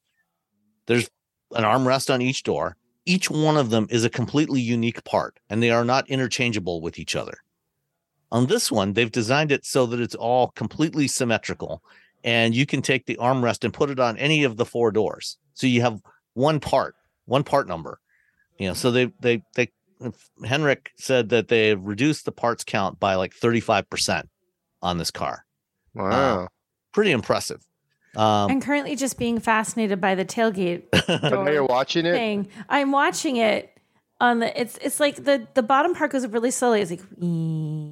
There's an armrest on each door. Each one of them is a completely unique part, and they are not interchangeable with each other. On this one, they've designed it so that it's all completely symmetrical, and you can take the armrest and put it on any of the four doors. So you have one part, one part number. You know, so they they they Henrik said that they've reduced the parts count by like thirty-five percent on this car. Wow, uh, pretty impressive. Um, I'm currently just being fascinated by the tailgate. Now you're watching it. I'm watching it on the. It's it's like the, the bottom part goes up really slowly. It's like.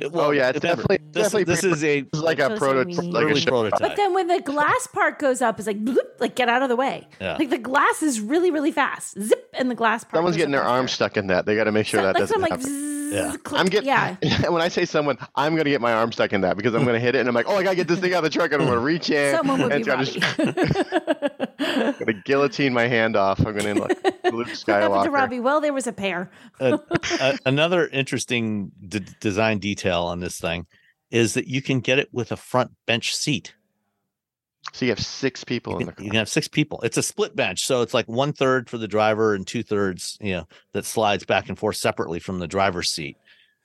Well, oh yeah, it's definitely this, definitely this is a like a prototype, like a prototype. But then when the glass part goes up, it's like bloop, like get out of the way. Yeah. Like the glass is really really fast. Zip, and the glass part. Someone's getting their arm stuck in that. They got to make sure so, that like doesn't happen. Like, zzz, Yeah. I'm getting, yeah. When I say someone, I'm going to get my arm stuck in that because I'm going to hit it and I'm like, oh, I got to get this thing out of the truck. I'm going to reach in. Someone would and be ready. I'm going to guillotine my hand off. I'm going to like Luke Skywalker. To Robbie. Well, there was a pair. uh, uh, another interesting d- design detail on this thing is that you can get it with a front bench seat. So you have six people can, in the car. You can have six people. It's a split bench. So it's like one third for the driver and two thirds, you know, that slides back and forth separately from the driver's seat.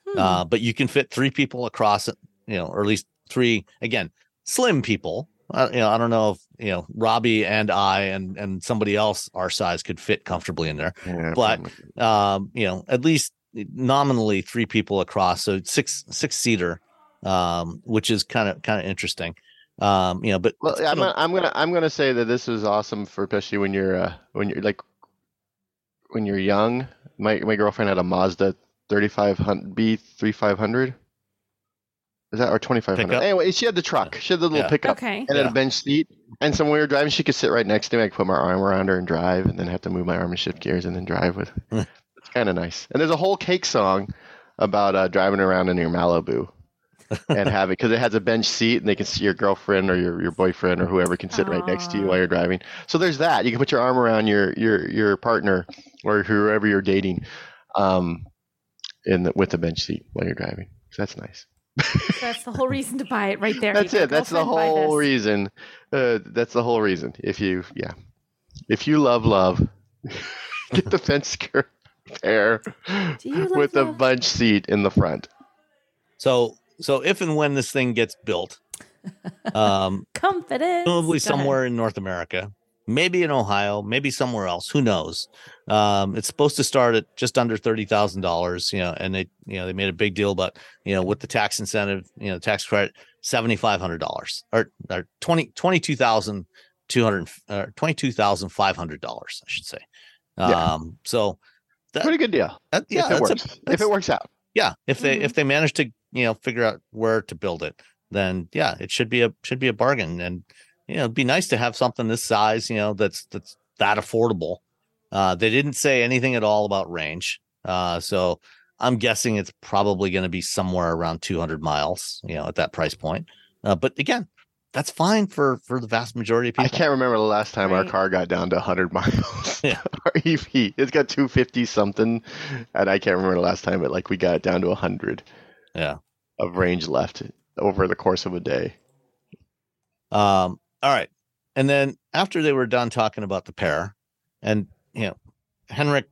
Hmm. Uh, but you can fit three people across it, you know, or at least three, again, slim people. Uh, you know, I don't know if, you know, Robbie and I and, and somebody else our size could fit comfortably in there. Yeah, but, um, you know, at least nominally three people across. So six, six seater, um, which is kind of, kind of interesting. Um, you know, but well, I'm gonna, I'm gonna I'm gonna say that this is awesome for especially when you're uh, when you're like when you're young. My my girlfriend had a Mazda thirty-five hundred B thirty-five hundred. Is that or twenty-five hundred? Anyway, she had the truck. She had the little yeah. pickup okay. and yeah. had a bench seat. And so when we were driving, she could sit right next to me. I could put my arm around her and drive, and then have to move my arm and shift gears and then drive with. Her. It's kind of nice. And there's a whole Cake song about uh, driving around in your Malibu. and have it because it has a bench seat and they can see your girlfriend or your, your boyfriend or whoever can sit Aww. Right next to you while you're driving. So there's that. You can put your arm around your your your partner or whoever you're dating um, in the, with a bench seat while you're driving. So that's nice. That's the whole reason to buy it right there. That's it. That's the whole reason. Uh, that's the whole reason. If you, yeah. If you love love, get the Fisker pair with a bench seat in the front. So... So if and when this thing gets built, um, confidence, probably somewhere in North America, maybe in Ohio, maybe somewhere else. Who knows? Um, it's supposed to start at just under thirty thousand dollars, you know, and they, you know, they made a big deal, but, you know, with the tax incentive, you know, tax credit, seven thousand five hundred dollars or, or twenty, twenty-two thousand two hundred, or twenty-two thousand five hundred dollars, I should say. Um, yeah. So that, pretty good deal. That, yeah. If it, works. A, if it works out. Yeah. If they, mm-hmm. if they manage to, you know, figure out where to build it, then yeah, it should be a, should be a bargain. And, you know, it'd be nice to have something this size, you know, that's that's that affordable. Uh, they didn't say anything at all about range. Uh, so I'm guessing it's probably going to be somewhere around two hundred miles, you know, at that price point. Uh, but again, that's fine for, for the vast majority of people. I can't remember the last time right. our car got down to one hundred miles. Yeah. Our E V. It's got two fifty something. And I can't remember the last time it like we got it down to one hundred yeah. of range left over the course of a day. Um. All right. And then after they were done talking about the pair, and, you know, Henrik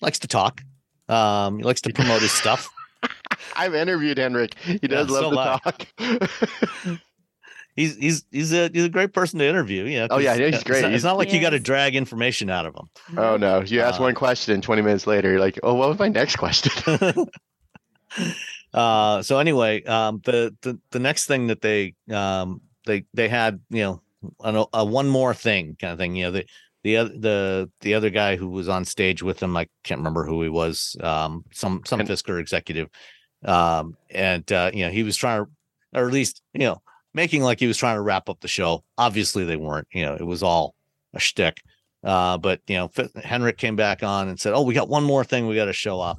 likes to talk. Um, he likes to promote his stuff. I've interviewed Henrik. He yeah, does love so to talk. he's he's he's a he's a great person to interview. You know, oh, yeah. He's great. It's not, it's not like yes. you got to drag information out of him. Oh, no. You ask uh, one question twenty minutes later. You're like, oh, what was my next question? uh, so anyway, um, the, the, the next thing that they um, – They they had, you know, a, a one more thing kind of thing. You know, the the other the the other guy who was on stage with them, I can't remember who he was, um, some some Fisker executive, um, and uh, you know, he was trying to, or at least, you know, making like he was trying to wrap up the show. Obviously, they weren't. You know, it was all a shtick. Uh, but you know, Henrik came back on and said, "Oh, we got one more thing we got to show off,"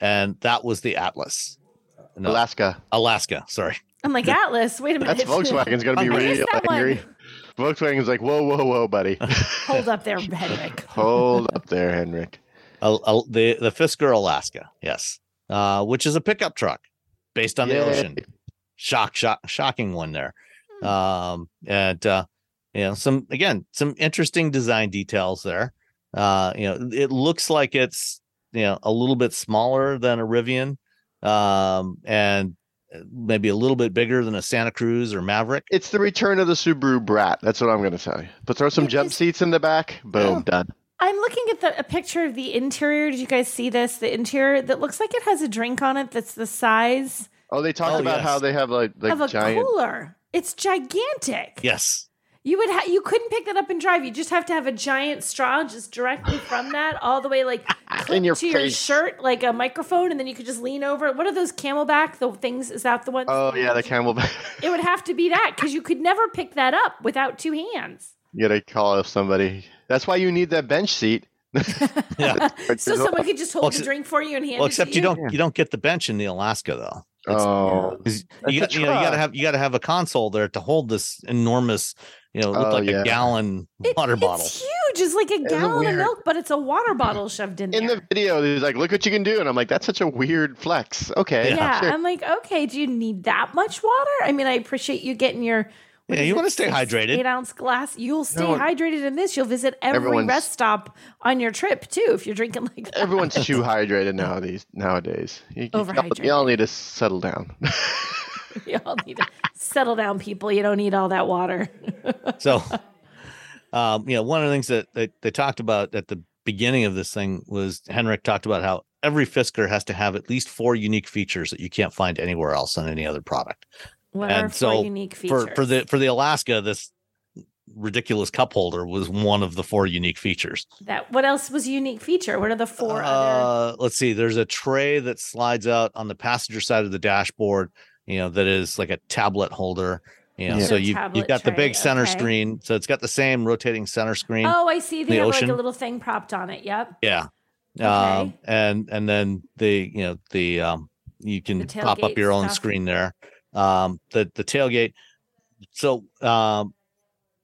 and that was the Atlas, no, Alaska, Alaska. Sorry. I'm like, Atlas, wait a minute. That's Volkswagen's going to be really angry. Volkswagen's like, whoa, whoa, whoa, buddy. Hold up there, Henrik. Hold up there, Henrik. Uh, uh, the, the Fisker Alaska, yes, uh, which is a pickup truck based on Yay. the ocean. Shock, shock, shocking one there. Hmm. Um, and, uh, you know, some, again, some interesting design details there. Uh, you know, it looks like it's, you know, a little bit smaller than a Rivian. Um, and, maybe a little bit bigger than a Santa Cruz or Maverick. It's the return of the Subaru Brat. That's what I'm going to tell you. But throw some jump seats in the back. Boom, yeah. done. I'm looking at the, a picture of the interior. Did you guys see this? The interior that looks like it has a drink on it that's the size. Oh, they talked oh, about yes. how they have like, like of a giant... cooler. It's gigantic. Yes. You would ha- you couldn't pick that up and drive. You just have to have a giant straw just directly from that all the way like in your to face. Your shirt, like a microphone, and then you could just lean over. What are those Camelback? The things, is that the one? Oh yeah, the Camelback. It would have to be that because you could never pick that up without two hands. You gotta call up somebody. That's why you need that bench seat. yeah. So someone could just hold well, the drink for you and hand well, it. Well, except to you. you don't you don't get the bench in the Alaska though. It's, oh, you, you, know, you gotta have you gotta have a console there to hold this enormous, you know, look oh, like yeah. a gallon it, water it's bottle. It's huge. It's like a it's gallon weird. of milk, but it's a water bottle shoved in. In there. The video, he's like, "Look what you can do," and I'm like, "That's such a weird flex." Okay, yeah, yeah sure. I'm like, "Okay, do you need that much water?" I mean, I appreciate you getting your. Yeah, you want to stay six, hydrated. Eight ounce glass. You'll stay no, hydrated in this. You'll visit every rest stop on your trip too if you're drinking like that. Everyone's too hydrated now these nowadays. You, Overhydrated. You, you all need to settle down. you all need to settle down, people. You don't need all that water. so, um, you know, one of the things that they, they talked about at the beginning of this thing was Henrik talked about how every Fisker has to have at least four unique features that you can't find anywhere else on any other product. What and are so four unique features? For, for the for the Alaska, this ridiculous cup holder was one of the four unique features. That what else was a unique feature? What are the four uh, other? Let's see. There's a tray that slides out on the passenger side of the dashboard. You know, that is like a tablet holder. You know, yeah. So you you've got tray. the big center okay. screen. So it's got the same rotating center screen. Oh, I see. They the have ocean. like a little thing propped on it. Yep. Yeah. Okay. Um, and and then the you know the um you can pop up your own stuff. screen there. Um, the, the tailgate. So, um,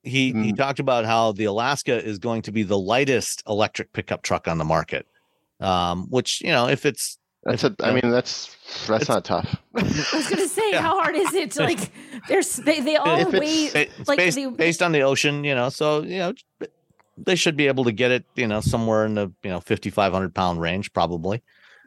he, mm. he talked about how the Alaska is going to be the lightest electric pickup truck on the market. Um, which, you know, if it's, that's if, a, I mean, that's, that's not tough. I was going to say, yeah. how hard is it to like, there's, they, they all weigh like based, they, based on the ocean, you know, so, you know, they should be able to get it, you know, somewhere in the, you know, fifty-five hundred pound range, probably.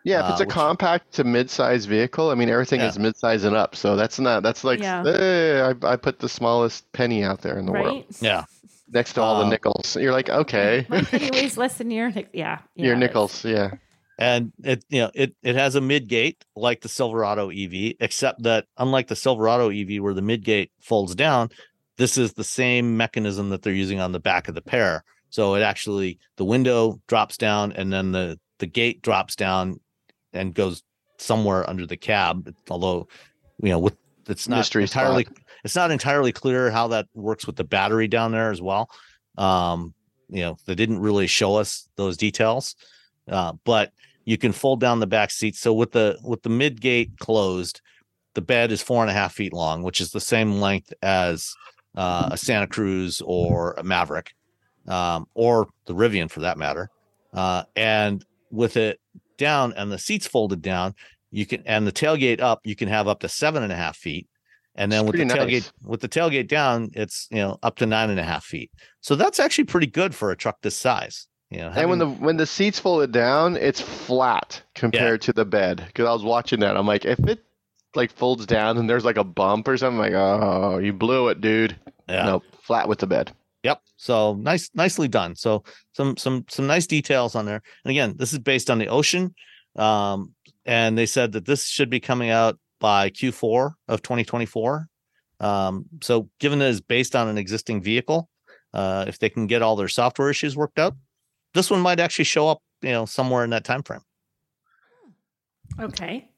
Yeah, if it's uh, a which, compact to mid-size vehicle, I mean, everything yeah. is mid-size and up. So that's not, that's like, yeah. hey, I, I put the smallest penny out there in the right? world. Yeah. next to all um, the nickels. You're like, okay. My penny weighs less than your yeah, yeah your nickels, yeah. And it you know it it has a midgate like the Silverado E V, except that unlike the Silverado E V where the midgate folds down, this is the same mechanism that they're using on the back of the pair. So it actually the window drops down and then the the gate drops down and goes somewhere under the cab. Although, you know, with it's not Mystery entirely spot. It's not entirely clear how that works with the battery down there as well. Um, you know, they didn't really show us those details, uh, but you can fold down the back seat. So with the with the mid gate closed, the bed is four and a half feet long, which is the same length as uh, a Santa Cruz or a Maverick, um, or the Rivian for that matter. Uh, and with it down and the seats folded down, you can and the tailgate up, you can have up to seven and a half feet. And then with the tailgate nice. with the tailgate down, it's you know up to nine and a half feet. So that's actually pretty good for a truck this size. You know, having, and when the when the seats folded down, it's flat compared yeah. to the bed. Because I was watching that, I'm like, if it like folds down and there's like a bump or something, I'm like, oh, you blew it, dude. Yeah. No, flat with the bed. Yep. So nice, nicely done. So some some some nice details on there. And again, this is based on the Ocean. Um, and they said that this should be coming out by Q four of twenty twenty-four. Um, so given that it's based on an existing vehicle, uh, if they can get all their software issues worked out, this one might actually show up, you know, somewhere in that time frame. Okay.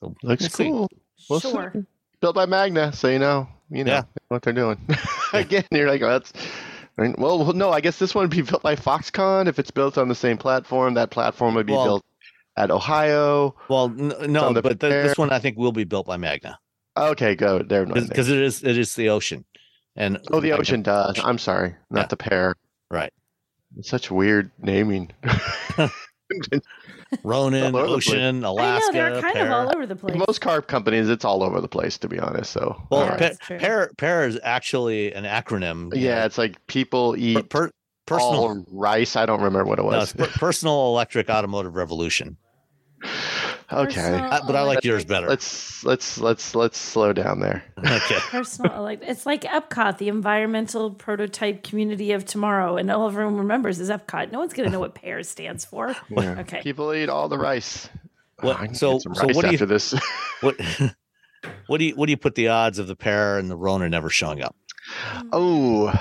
So looks cool. We'll sure. See. Built by Magna, so you know, you know yeah. what they're doing. Again, you're like, oh, that's well, no, I guess this one would be built by Foxconn. If it's built on the same platform, that platform would be well, built at Ohio. Well, no, but the, this one I think will be built by Magna. Okay, go there because it is it is the Ocean, and oh, the Magna. Ocean does. I'm sorry, not yeah. the pair. Right. It's such weird naming. Ronin, Ocean, Alaska. I know, they're kind Pear. of all over the place. Most car companies, it's all over the place, to be honest. So, well, right. Pear Pear is actually an acronym. Yeah, know. It's like people eat per, per, personal all rice. I don't remember what it was. No, per, personal electric automotive revolution. Okay, I, but I like yours better. Let's let's let's let's slow down there. Okay. Personal, like it's like Epcot, the environmental prototype community of tomorrow, and all everyone remembers is Epcot. No one's gonna know what PEAR stands for. Yeah. Okay. People eat all the rice. What, oh, I need so, some rice so what after do you, this? what what do you what do you put the odds of the PEAR and the Rona never showing up? Oh,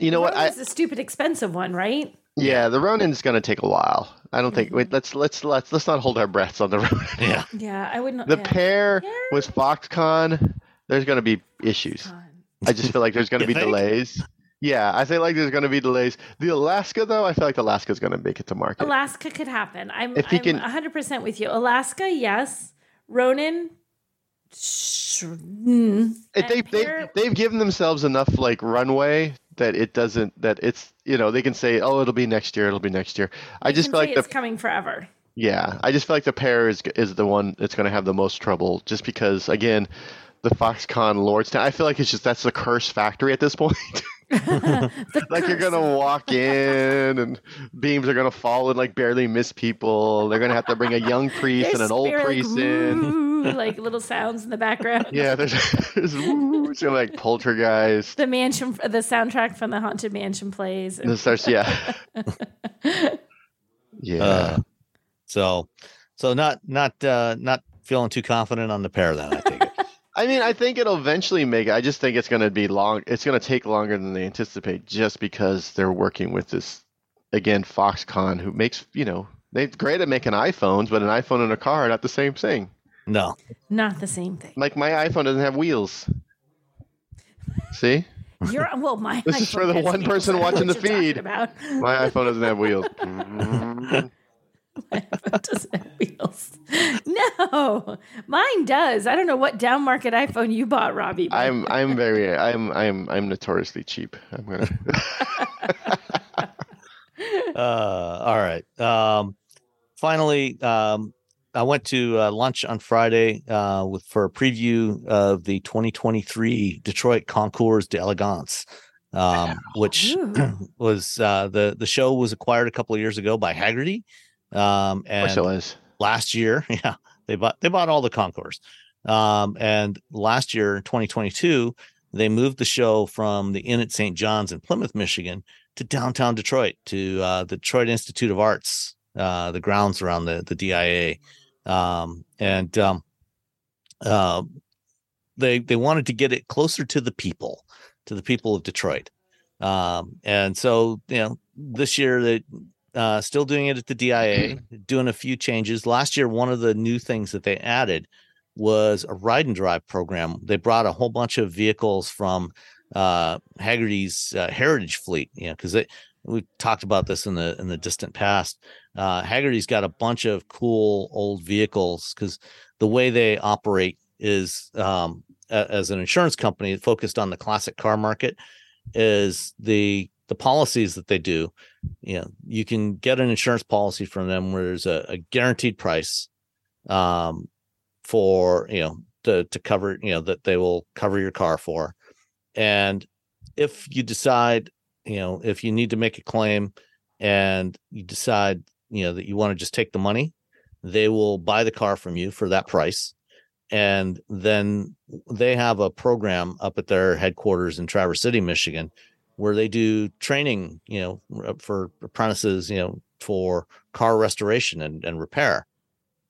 you know what? It's a stupid expensive one, right? Yeah, the Ronin's gonna take a while. I don't think. Wait, let's let's let's let's not hold our breaths on the Ronin. Yeah, yeah, I wouldn't. The yeah. pair yeah. was Foxconn. There's gonna be issues. Foxconn. I just feel like there's gonna be think? delays. Yeah, I feel like there's gonna be delays. The Alaska though, I feel like Alaska's gonna make it to market. Alaska could happen. I'm if he I'm one hundred percent with you. Alaska, yes. Ronin. Sh- mm. If they pair- they they've given themselves enough like runway. That it doesn't, that it's, you know, they can say, oh, it'll be next year, it'll be next year. I just feel like the, it's coming forever. Yeah, I just feel like the pair is is the one that's going to have the most trouble, just because, again, the Foxconn Lordstown. I feel like it's just that's the curse factory at this point. Like you're going to walk in and beams are going to fall and like barely miss people. They're going to have to bring a young priest there's and an old priest like, in. Like little sounds in the background. Yeah, there's, there's woo, so like poltergeist. The mansion, the soundtrack from the Haunted Mansion plays. And it starts, yeah. yeah. Uh, so, so not, not, uh, not feeling too confident on the pair then, I think. I mean, I think it'll eventually make it. I just think it's going to be long. It's going to take longer than they anticipate, just because they're working with this, again, Foxconn, who makes, you know, they're great at making iPhones, but an iPhone and a car are not the same thing. No, not the same thing. Like my iPhone doesn't have wheels. See? You're well. My this iPhone is for the one person watching the feed. About. My iPhone doesn't have wheels. My iPhone doesn't have wheels. No, mine does. I don't know what down market iPhone you bought, Robbie. But... I'm I'm very I'm I'm I'm notoriously cheap. I'm gonna. uh, all right. Um, finally, um, I went to uh, lunch on Friday uh, with for a preview of the twenty twenty-three Detroit Concours d'Elegance, um, which was uh, the the show was acquired a couple of years ago by Haggerty. Um, and so is. last year, yeah, they bought, they bought all the Concours. Um, and last year, twenty twenty-two, they moved the show from the Inn at Saint John's in Plymouth, Michigan, to downtown Detroit, to uh, the Detroit Institute of Arts, uh, the grounds around the, the D I A. Um, and um, uh, they they wanted to get it closer to the people, to the people of Detroit. Um, and so, you know, this year they uh, still doing it at the D I A, doing a few changes. Last year, one of the new things that they added was a ride and drive program. They brought a whole bunch of vehicles from uh, Hagerty's uh, Heritage Fleet, you know, because we talked about this in the in the distant past. Uh, Hagerty's got a bunch of cool old vehicles because the way they operate is um, a, as an insurance company focused on the classic car market. Is the the policies that they do, you know, you can get an insurance policy from them where there's a, a guaranteed price um, for, you know, to, to cover, you know, that they will cover your car for. And if you decide, you know, if you need to make a claim and you decide, you know, that you want to just take the money, they will buy the car from you for that price. And then they have a program up at their headquarters in Traverse City, Michigan, where they do training, you know, for apprentices, you know, for car restoration and, and repair.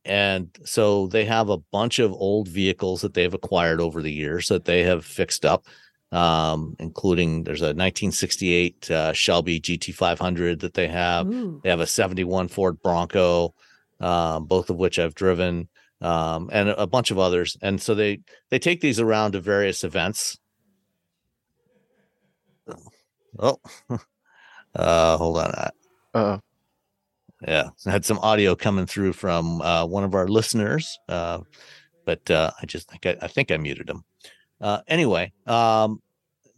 And so they have a bunch of old vehicles that they've acquired over the years that they have fixed up, um, including there's a nineteen sixty-eight uh, Shelby G T five hundred that they have. Ooh. They have a seventy-one Ford Bronco, uh, both of which I've driven. Um, and a bunch of others. And so they, they take these around to various events. Oh, uh, hold on. Uh, yeah. I had some audio coming through from, uh, one of our listeners. Uh, but, uh, I just think, I, I think I muted him. Uh, anyway, um,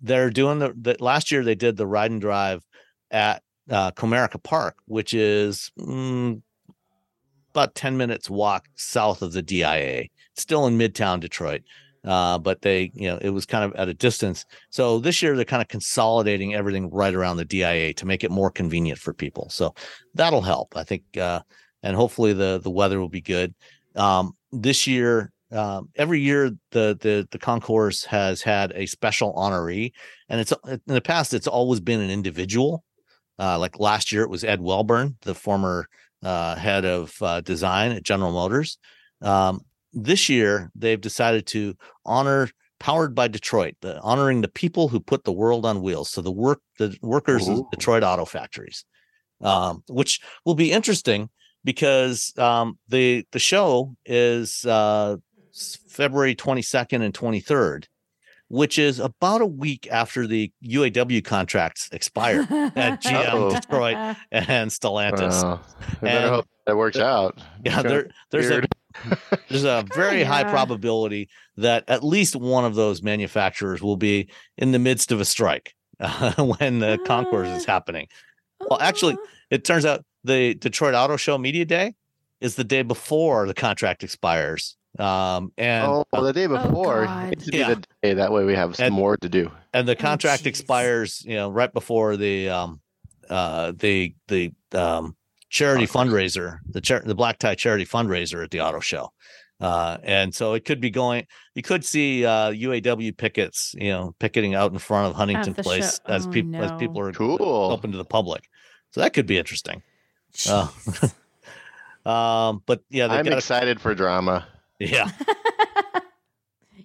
they're doing the, the last year they did the ride and drive at, uh, Comerica Park, which is, mm, about ten minutes walk south of the D I A, still in Midtown Detroit. Uh, but they, you know, it was kind of at a distance. So this year they're kind of consolidating everything right around the D I A to make it more convenient for people. So that'll help, I think. Uh, and hopefully the, the weather will be good. Um, this year, um, every year the, the, the concourse has had a special honoree, and it's in the past, it's always been an individual. Uh, like last year it was Ed Welburn, the former, Uh, head of uh, design at General Motors. Um, this year, they've decided to honor Powered by Detroit, the, honoring the people who put the world on wheels. So the work, the workers Ooh. Of Detroit auto factories, um, which will be interesting because um, the the show is uh, February twenty-second and twenty-third, which is about a week after the U A W contracts expire at G M, Uh-oh. Detroit, and Stellantis. Uh, I and hope that works out. Yeah, there, there's weird. a there's a very yeah. high probability that at least one of those manufacturers will be in the midst of a strike uh, when the uh, concourse is happening. Well, actually, it turns out the Detroit Auto Show Media Day is the day before the contract expires. Um and oh, well, the day before oh needs to be yeah. the day, that way we have some and, more to do. And the contract oh, expires, you know, right before the um uh the the um charity oh, fundraiser, the char- the black tie charity fundraiser at the auto show. Uh and so it could be going you could see uh U A W pickets, you know, picketing out in front of Huntington Place oh, as people no. as people are cool. open to the public. So that could be interesting. Uh, um but yeah, I'm got excited a- for drama. Yeah.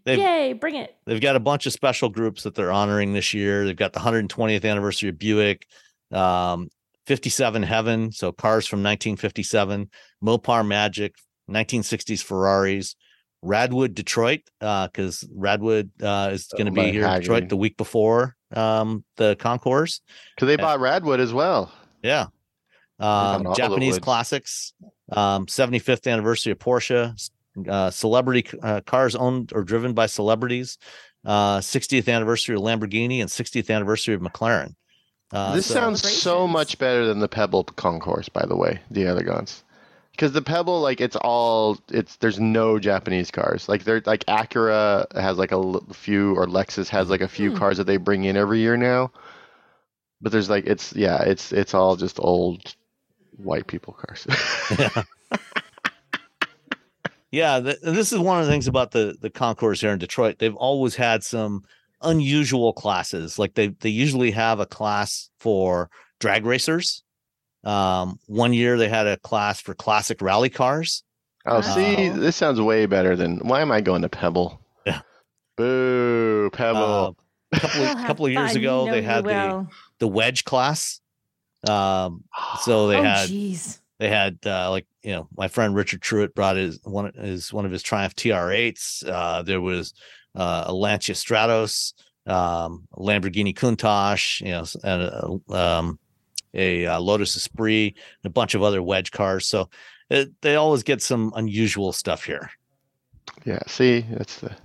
Yay, bring it. They've got a bunch of special groups that they're honoring this year. They've got the one hundred twentieth anniversary of Buick, um, fifty-seven Heaven, so cars from nineteen fifty-seven, Mopar Magic, nineteen sixties Ferraris, Radwood Detroit, because uh, Radwood uh, is going to oh, be here in Detroit the week before um, the concourse. Because they and, bought Radwood as well. Yeah. Um, Japanese classics, um, seventy-fifth anniversary of Porsche, Uh, celebrity uh, cars owned or driven by celebrities, uh, sixtieth anniversary of Lamborghini and sixtieth anniversary of McLaren. Uh, this so. sounds so much better than the Pebble concourse, by the way, the other guns, because the Pebble, like, it's all it's there's no Japanese cars. Like they're like Acura has like a few, or Lexus has like a few mm. cars that they bring in every year now. But there's like it's yeah, it's it's all just old white people cars. Yeah. Yeah, th- this is one of the things about the, the concourse here in Detroit. They've always had some unusual classes. Like they they usually have a class for drag racers. Um, one year they had a class for classic rally cars. Oh, see, uh, this sounds way better than, why am I going to Pebble? Yeah. Boo, Pebble. Uh, a couple of, couple of years ago, they had the, the wedge class. Um, so they oh, had, geez. they had, uh, like, you know, my friend Richard Truitt brought his, one is one of his Triumph T R eights. Uh, there was, uh, a Lancia Stratos, um, a Lamborghini Countach, you know, and, a, um, a, a Lotus Esprit and a bunch of other wedge cars. So, It, they always get some unusual stuff here. Yeah, see, that's the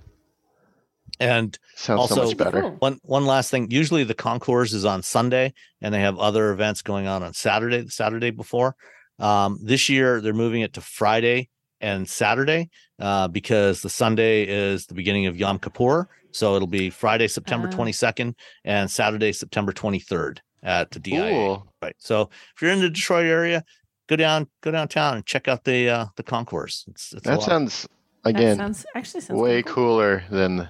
and sounds also, so much better. One one last thing. Usually the concours is on Sunday, and they have other events going on on Saturday, the Saturday before. Um, this year they're moving it to Friday and Saturday uh, because the Sunday is the beginning of Yom Kippur, so it'll be Friday, September uh, twenty-second, and Saturday, September twenty-third at the D I A. Cool. Right. So if you're in the Detroit area, Go down, go downtown and check out the uh, the concourse. It's, it's that sounds again that sounds, actually sounds way cool. cooler than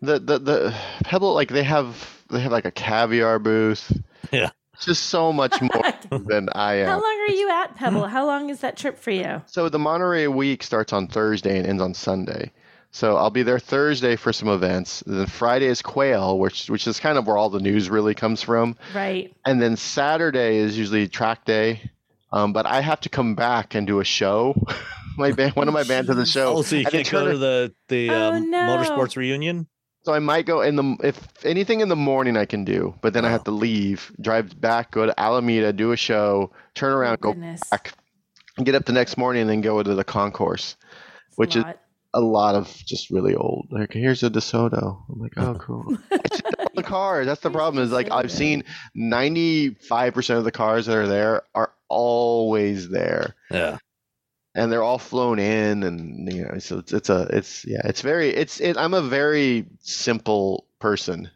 the, the the Pebble. Like they have they have like a caviar booth. Yeah, just so much more than I am. How long are you at Pebble? How long is that trip for you? So the Monterey week starts on Thursday and ends on Sunday. So I'll be there Thursday for some events. Then Friday is Quail, which which is kind of where all the news really comes from. Right. And then Saturday is usually track day. Um, but I have to come back and do a show. my band, one of my bands has a show. Oh, so you can't go to the the oh, um, no. motorsports reunion. So I might go in the if anything in the morning I can do, but then oh. I have to leave, drive back, go to Alameda, do a show, turn around, oh, go goodness. back, and get up the next morning, and then go to the concourse, That's which a is a lot of just really old. Like here's a DeSoto. I'm like, oh cool. The cars. That's the problem. Is like I've seen ninety-five percent of the cars that are there are always there. Yeah, and they're all flown in, and you know, so it's, it's a, it's yeah, it's very, it's it. I'm a very simple person.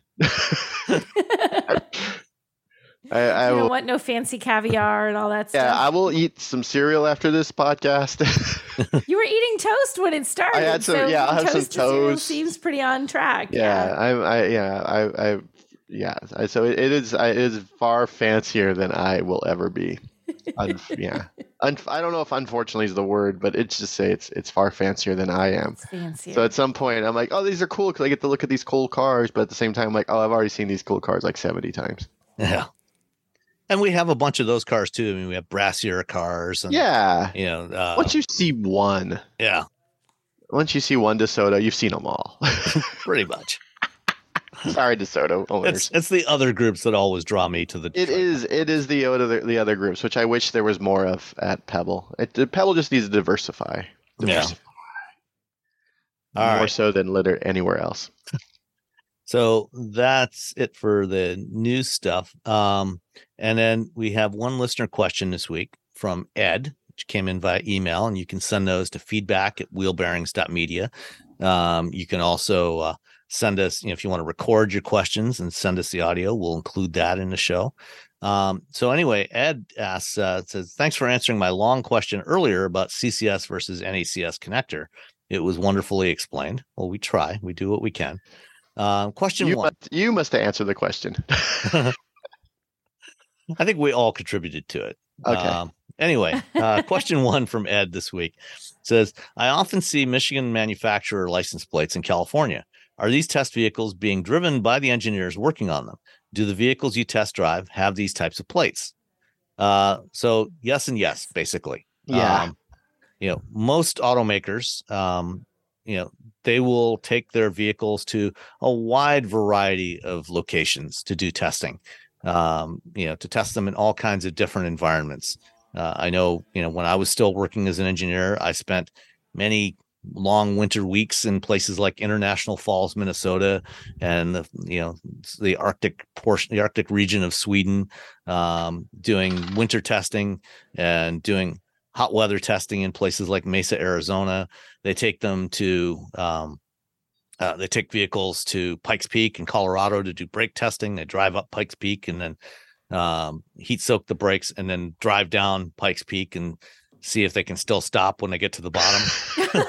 I, I you don't will, want no fancy caviar and all that yeah, stuff. Yeah, I will eat some cereal after this podcast. You were eating toast when it started. I had some, so yeah, I have some toast. Seems pretty on track. Yeah, yeah. I, I, yeah, I, I, yeah. I, so it, it is, I, it is far fancier than I will ever be. Un, yeah, Un, I don't know if unfortunately is the word, but it's just say it's it's far fancier than I am. Fancier. So at some point, I'm like, oh, these are cool because I get to look at these cool cars, but at the same time, I'm like, oh, I've already seen these cool cars like seventy times. Yeah. And we have a bunch of those cars too. I mean, we have Brasserie cars. And, yeah. You know, uh, once you see one. Yeah. Once you see one DeSoto, you've seen them all. Pretty much. Sorry, DeSoto owners. It's, it's the other groups that always draw me to the. It is. It is the other the other groups, which I wish there was more of at Pebble. It, Pebble just needs to diversify. diversify. Yeah. All more right. so than litter anywhere else. So that's it for the new stuff. Um, and then we have one listener question this week from Ed, which came in via email, and you can send those to feedback at wheelbearings.media. Um, you can also uh, send us, you know, if you want to record your questions and send us the audio, we'll include that in the show. Um, so anyway, Ed asks, uh, says, thanks for answering my long question earlier about C C S versus N A C S connector. It was wonderfully explained. Well, we try, we do what we can. Um, question you one. Must, you must answer the question. I think we all contributed to it. Okay. Um, anyway, uh, question one from Ed this week says, I often see Michigan manufacturer license plates in California. Are these test vehicles being driven by the engineers working on them? Do the vehicles you test drive have these types of plates? Uh, so yes and yes, basically. Yeah. Um, you know, most automakers, um, you know, they will take their vehicles to a wide variety of locations to do testing, um, you know, to test them in all kinds of different environments. Uh, I know, you know, when I was still working as an engineer, I spent many long winter weeks in places like International Falls, Minnesota, and the, you know, the Arctic portion, the Arctic region of Sweden, um, doing winter testing and doing hot weather testing in places like Mesa, Arizona. They take them to, um, uh, they take vehicles to Pikes Peak in Colorado to do brake testing. They drive up Pikes Peak and then um, heat soak the brakes and then drive down Pikes Peak and see if they can still stop when they get to the bottom.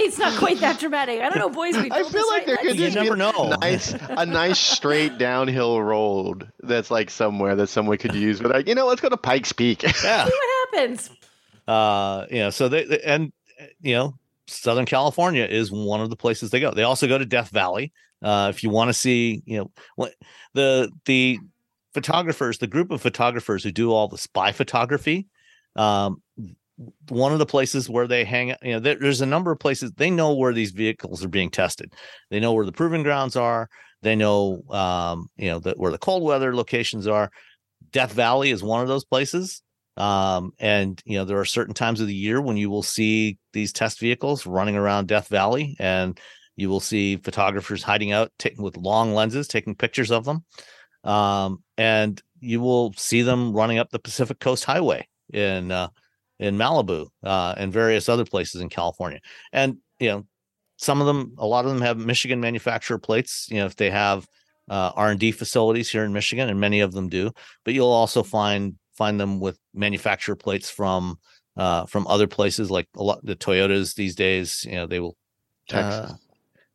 Hopefully it's not quite that dramatic. I don't know, boys. We I feel like right there could just be a nice, a nice straight downhill road that's like somewhere that someone could use. But like, you know, let's go to Pikes Peak. Yeah. See what happens. Uh, you know, so they, they and you know, Southern California is one of the places they go. They also go to Death Valley. Uh, if you want to see, you know, what the the photographers, the group of photographers who do all the spy photography. Um, one of the places where they hang out, you know, there, there's a number of places they know where these vehicles are being tested. They know where the proving grounds are. They know, um, you know, the, where the cold weather locations are. Death Valley is one of those places. Um, and, you know, there are certain times of the year when you will see these test vehicles running around Death Valley, and you will see photographers hiding out, taking with long lenses, taking pictures of them. Um, and you will see them running up the Pacific Coast Highway in, uh, in Malibu, uh, and various other places in California. And, you know, some of them, a lot of them have Michigan manufacturer plates. You know, if they have, uh, R and D facilities here in Michigan, and many of them do, but you'll also find, find them with manufacturer plates from, uh, from other places. Like a lot, the Toyotas these days, you know, they will, Texas. Uh,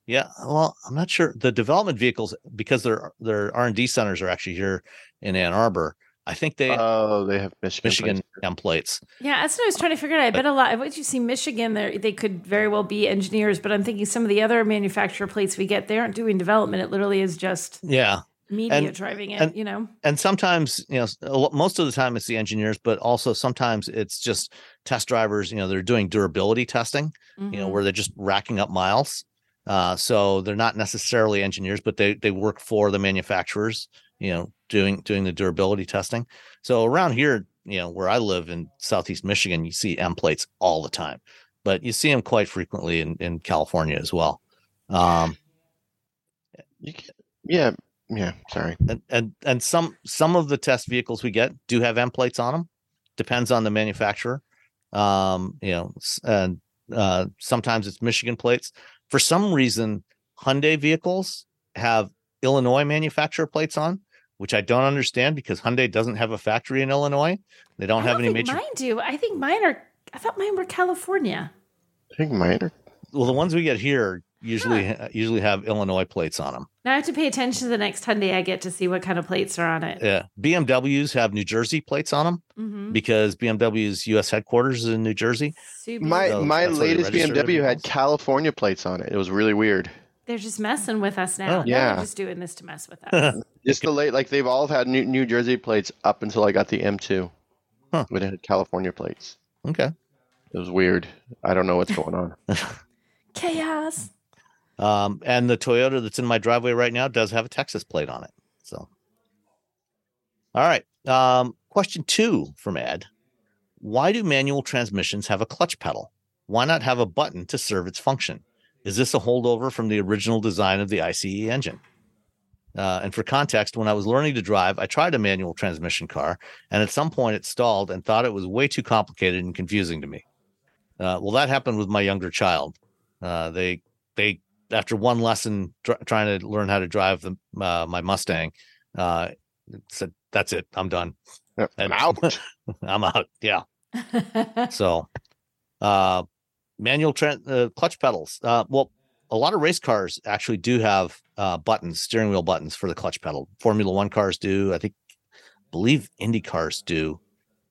yeah. Well, I'm not sure the development vehicles, because their, their R and D centers are actually here in Ann Arbor. I think they oh they have Michigan, Michigan plates. plates. Yeah, that's what I was trying to figure out. I bet a lot. Once you see Michigan, there they could very well be engineers, but I'm thinking some of the other manufacturer plates we get, they aren't doing development. It literally is just yeah media and, driving it. And, you know, and sometimes you know most of the time it's the engineers, but also sometimes it's just test drivers. You know, they're doing durability testing. Mm-hmm. You know, where they're just racking up miles. Uh, so they're not necessarily engineers, but they they work for the manufacturers. You know, doing doing the durability testing. So around here, you know, where I live in Southeast Michigan, you see M plates all the time, but you see them quite frequently in, in California as well. Um, you can, yeah, yeah. Sorry. And, and and some some of the test vehicles we get do have M plates on them. Depends on the manufacturer. Um, you know, and uh, sometimes it's Michigan plates. For some reason, Hyundai vehicles have Illinois manufacturer plates on, which I don't understand, because Hyundai doesn't have a factory in Illinois. They don't, I don't have any think major. Mine do. I think mine are. I thought mine were California. I think mine are. Well, the ones we get here usually huh. usually have Illinois plates on them. Now I have to pay attention to the next Hyundai I get to see what kind of plates are on it. Yeah, B M Ws have New Jersey plates on them mm-hmm. because B M W's U S headquarters is in New Jersey. Super. My so my latest B M W had California plates on it. It was really weird. They're just messing with us now. Oh, yeah. They're just doing this to mess with us. It's the late, like they've all had New, New Jersey plates up until I got the M two. Huh. When it had California plates. Okay. It was weird. I don't know what's going on. Chaos. Um, and the Toyota that's in my driveway right now does have a Texas plate on it. So, all right. Um, question two from Ed. Why do manual transmissions have a clutch pedal? Why not have a button to serve its function? Is this a holdover from the original design of the ICE engine? Uh, and for context, when I was learning to drive, I tried a manual transmission car, and at some point it stalled and thought it was way too complicated and confusing to me. Uh, well, that happened with my younger child. Uh, they, they after one lesson dr- trying to learn how to drive the, uh, my Mustang, uh, said, that's it, I'm done. I'm and, out. I'm out, yeah. So... Uh, Manual tran- uh, clutch pedals. Uh, well, a lot of race cars actually do have uh, buttons, steering wheel buttons for the clutch pedal. Formula One cars do. I think, believe Indy cars do.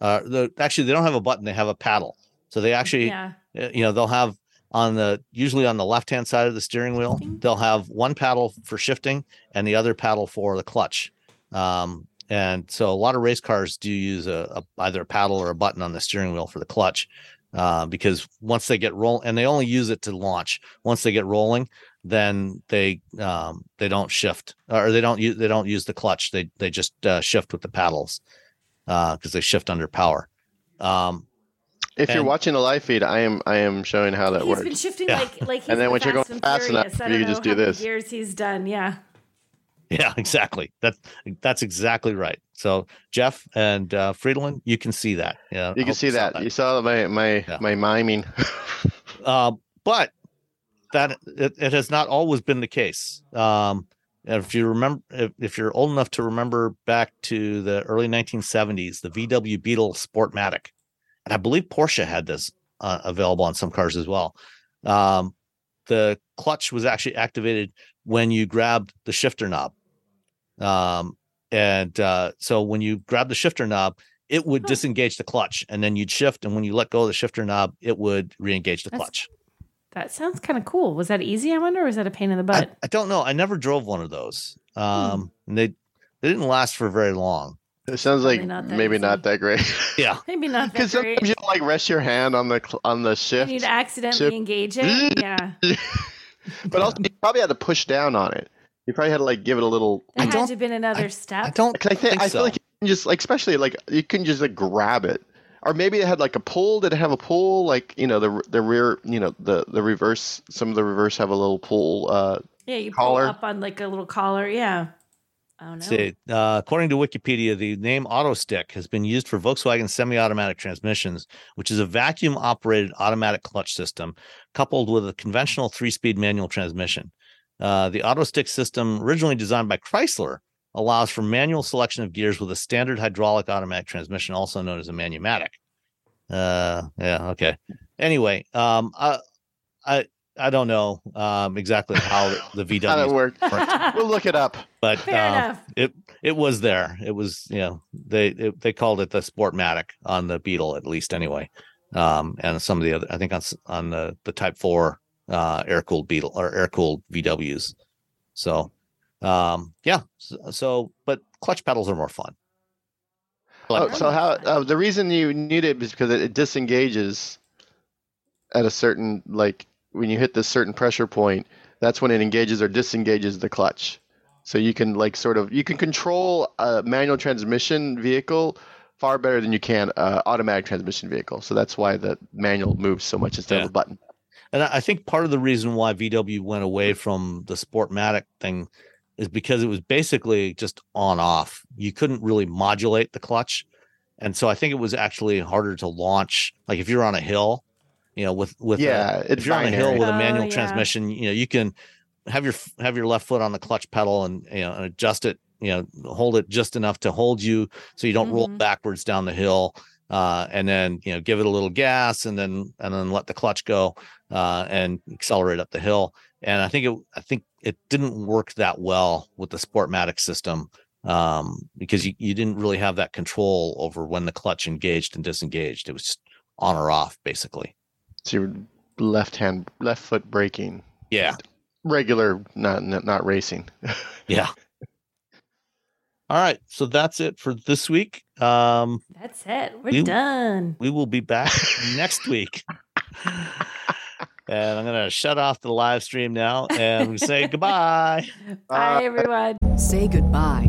Uh, the, actually, they don't have a button. They have a paddle. So they actually, yeah. you know, they'll have on the, usually on the left-hand side of the steering wheel, they'll have one paddle for shifting and the other paddle for the clutch. Um, and so a lot of race cars do use a, a either a paddle or a button on the steering wheel for the clutch. Uh, because once they get roll, and they only use it to launch. Once they get rolling, then they um, they don't shift, or they don't use they don't use the clutch. They they just uh, shift with the paddles because uh, they shift under power. Um, if and, you're watching the live feed, I am I am showing how that he's works. He's been shifting yeah. like like. He's and then once you're going fast enough, you can just do this. Years he's done, yeah. Yeah, exactly. That's that's exactly right. So Jeff and uh, Friedland, you can see that. Yeah, you can see you that. that. You saw my my yeah. my miming. uh, but that it, it has not always been the case. Um, if you remember, if, if you're old enough to remember back to the early nineteen seventies, the V W Beetle Sportmatic, and I believe Porsche had this uh, available on some cars as well. Um, the clutch was actually activated when you grabbed the shifter knob. Um, and uh, so when you grab the shifter knob, it would huh. disengage the clutch, and then you'd shift. And when you let go of the shifter knob, it would re-engage the That's, clutch. That sounds kind of cool. Was that easy, I wonder, or was that a pain in the butt? I, I don't know. I never drove one of those. Um, hmm. and they, they didn't last for very long. It sounds like not maybe easy. Not that great. Yeah, maybe not that great. Because sometimes you like rest your hand on the on the shift. You'd accidentally shift. engage it. Yeah. But yeah. also, you probably had to push down on it. You probably had to like give it a little. There I had to have been another I, step. I don't. Cause I think, think I feel so. like you can just like, especially like you couldn't just like grab it, or maybe it had like a pull. Did it have a pull? Like you know the the rear, you know the the reverse. Some of the reverse have a little pull. Uh, yeah, you collar. pull up on like a little collar. Yeah. Oh, no. See, uh, according to Wikipedia, the name AutoStick has been used for Volkswagen semi-automatic transmissions, which is a vacuum-operated automatic clutch system coupled with a conventional three-speed manual transmission. Uh, the AutoStick system, originally designed by Chrysler, allows for manual selection of gears with a standard hydraulic automatic transmission, also known as a manumatic. Uh, yeah, okay. Anyway, um, I, I, I don't know um, exactly how the V W how that worked. worked. We'll look it up. But Fair uh, enough. it it was there. It was, you know, they it, they called it the Sportmatic on the Beetle, at least anyway. Um, and some of the other, I think on on the, the Type four uh, air cooled Beetle or air cooled V Ws. So um, yeah. So, so but clutch pedals are more fun. Clutch oh, pedals. So how uh, the reason you need it is because it, it disengages at a certain like. When you hit this certain pressure point, that's when it engages or disengages the clutch. So you can like sort of you can control a manual transmission vehicle far better than you can a automatic transmission vehicle. So that's why the manual moves so much instead yeah. of a button. And I think part of the reason why V W went away from the Sportmatic thing is because it was basically just on off. You couldn't really modulate the clutch, and so I think it was actually harder to launch. Like if you're on a hill. You know, with with yeah, a, if you're binary. on a hill with a manual oh, yeah. transmission, you know, you can have your have your left foot on the clutch pedal and you know and adjust it, you know, hold it just enough to hold you so you don't mm-hmm. roll backwards down the hill, uh, and then you know give it a little gas and then and then let the clutch go uh, and accelerate up the hill. And I think it I think it didn't work that well with the Sportmatic system um, because you, you didn't really have that control over when the clutch engaged and disengaged. It was just on or off basically. So your left hand, left foot braking. Yeah. Regular, not not, not racing. yeah. All right. So that's it for this week. Um, that's it. We're we, done. We will be back next week. And I'm going to shut off the live stream now and say goodbye. Bye, everyone. Say goodbye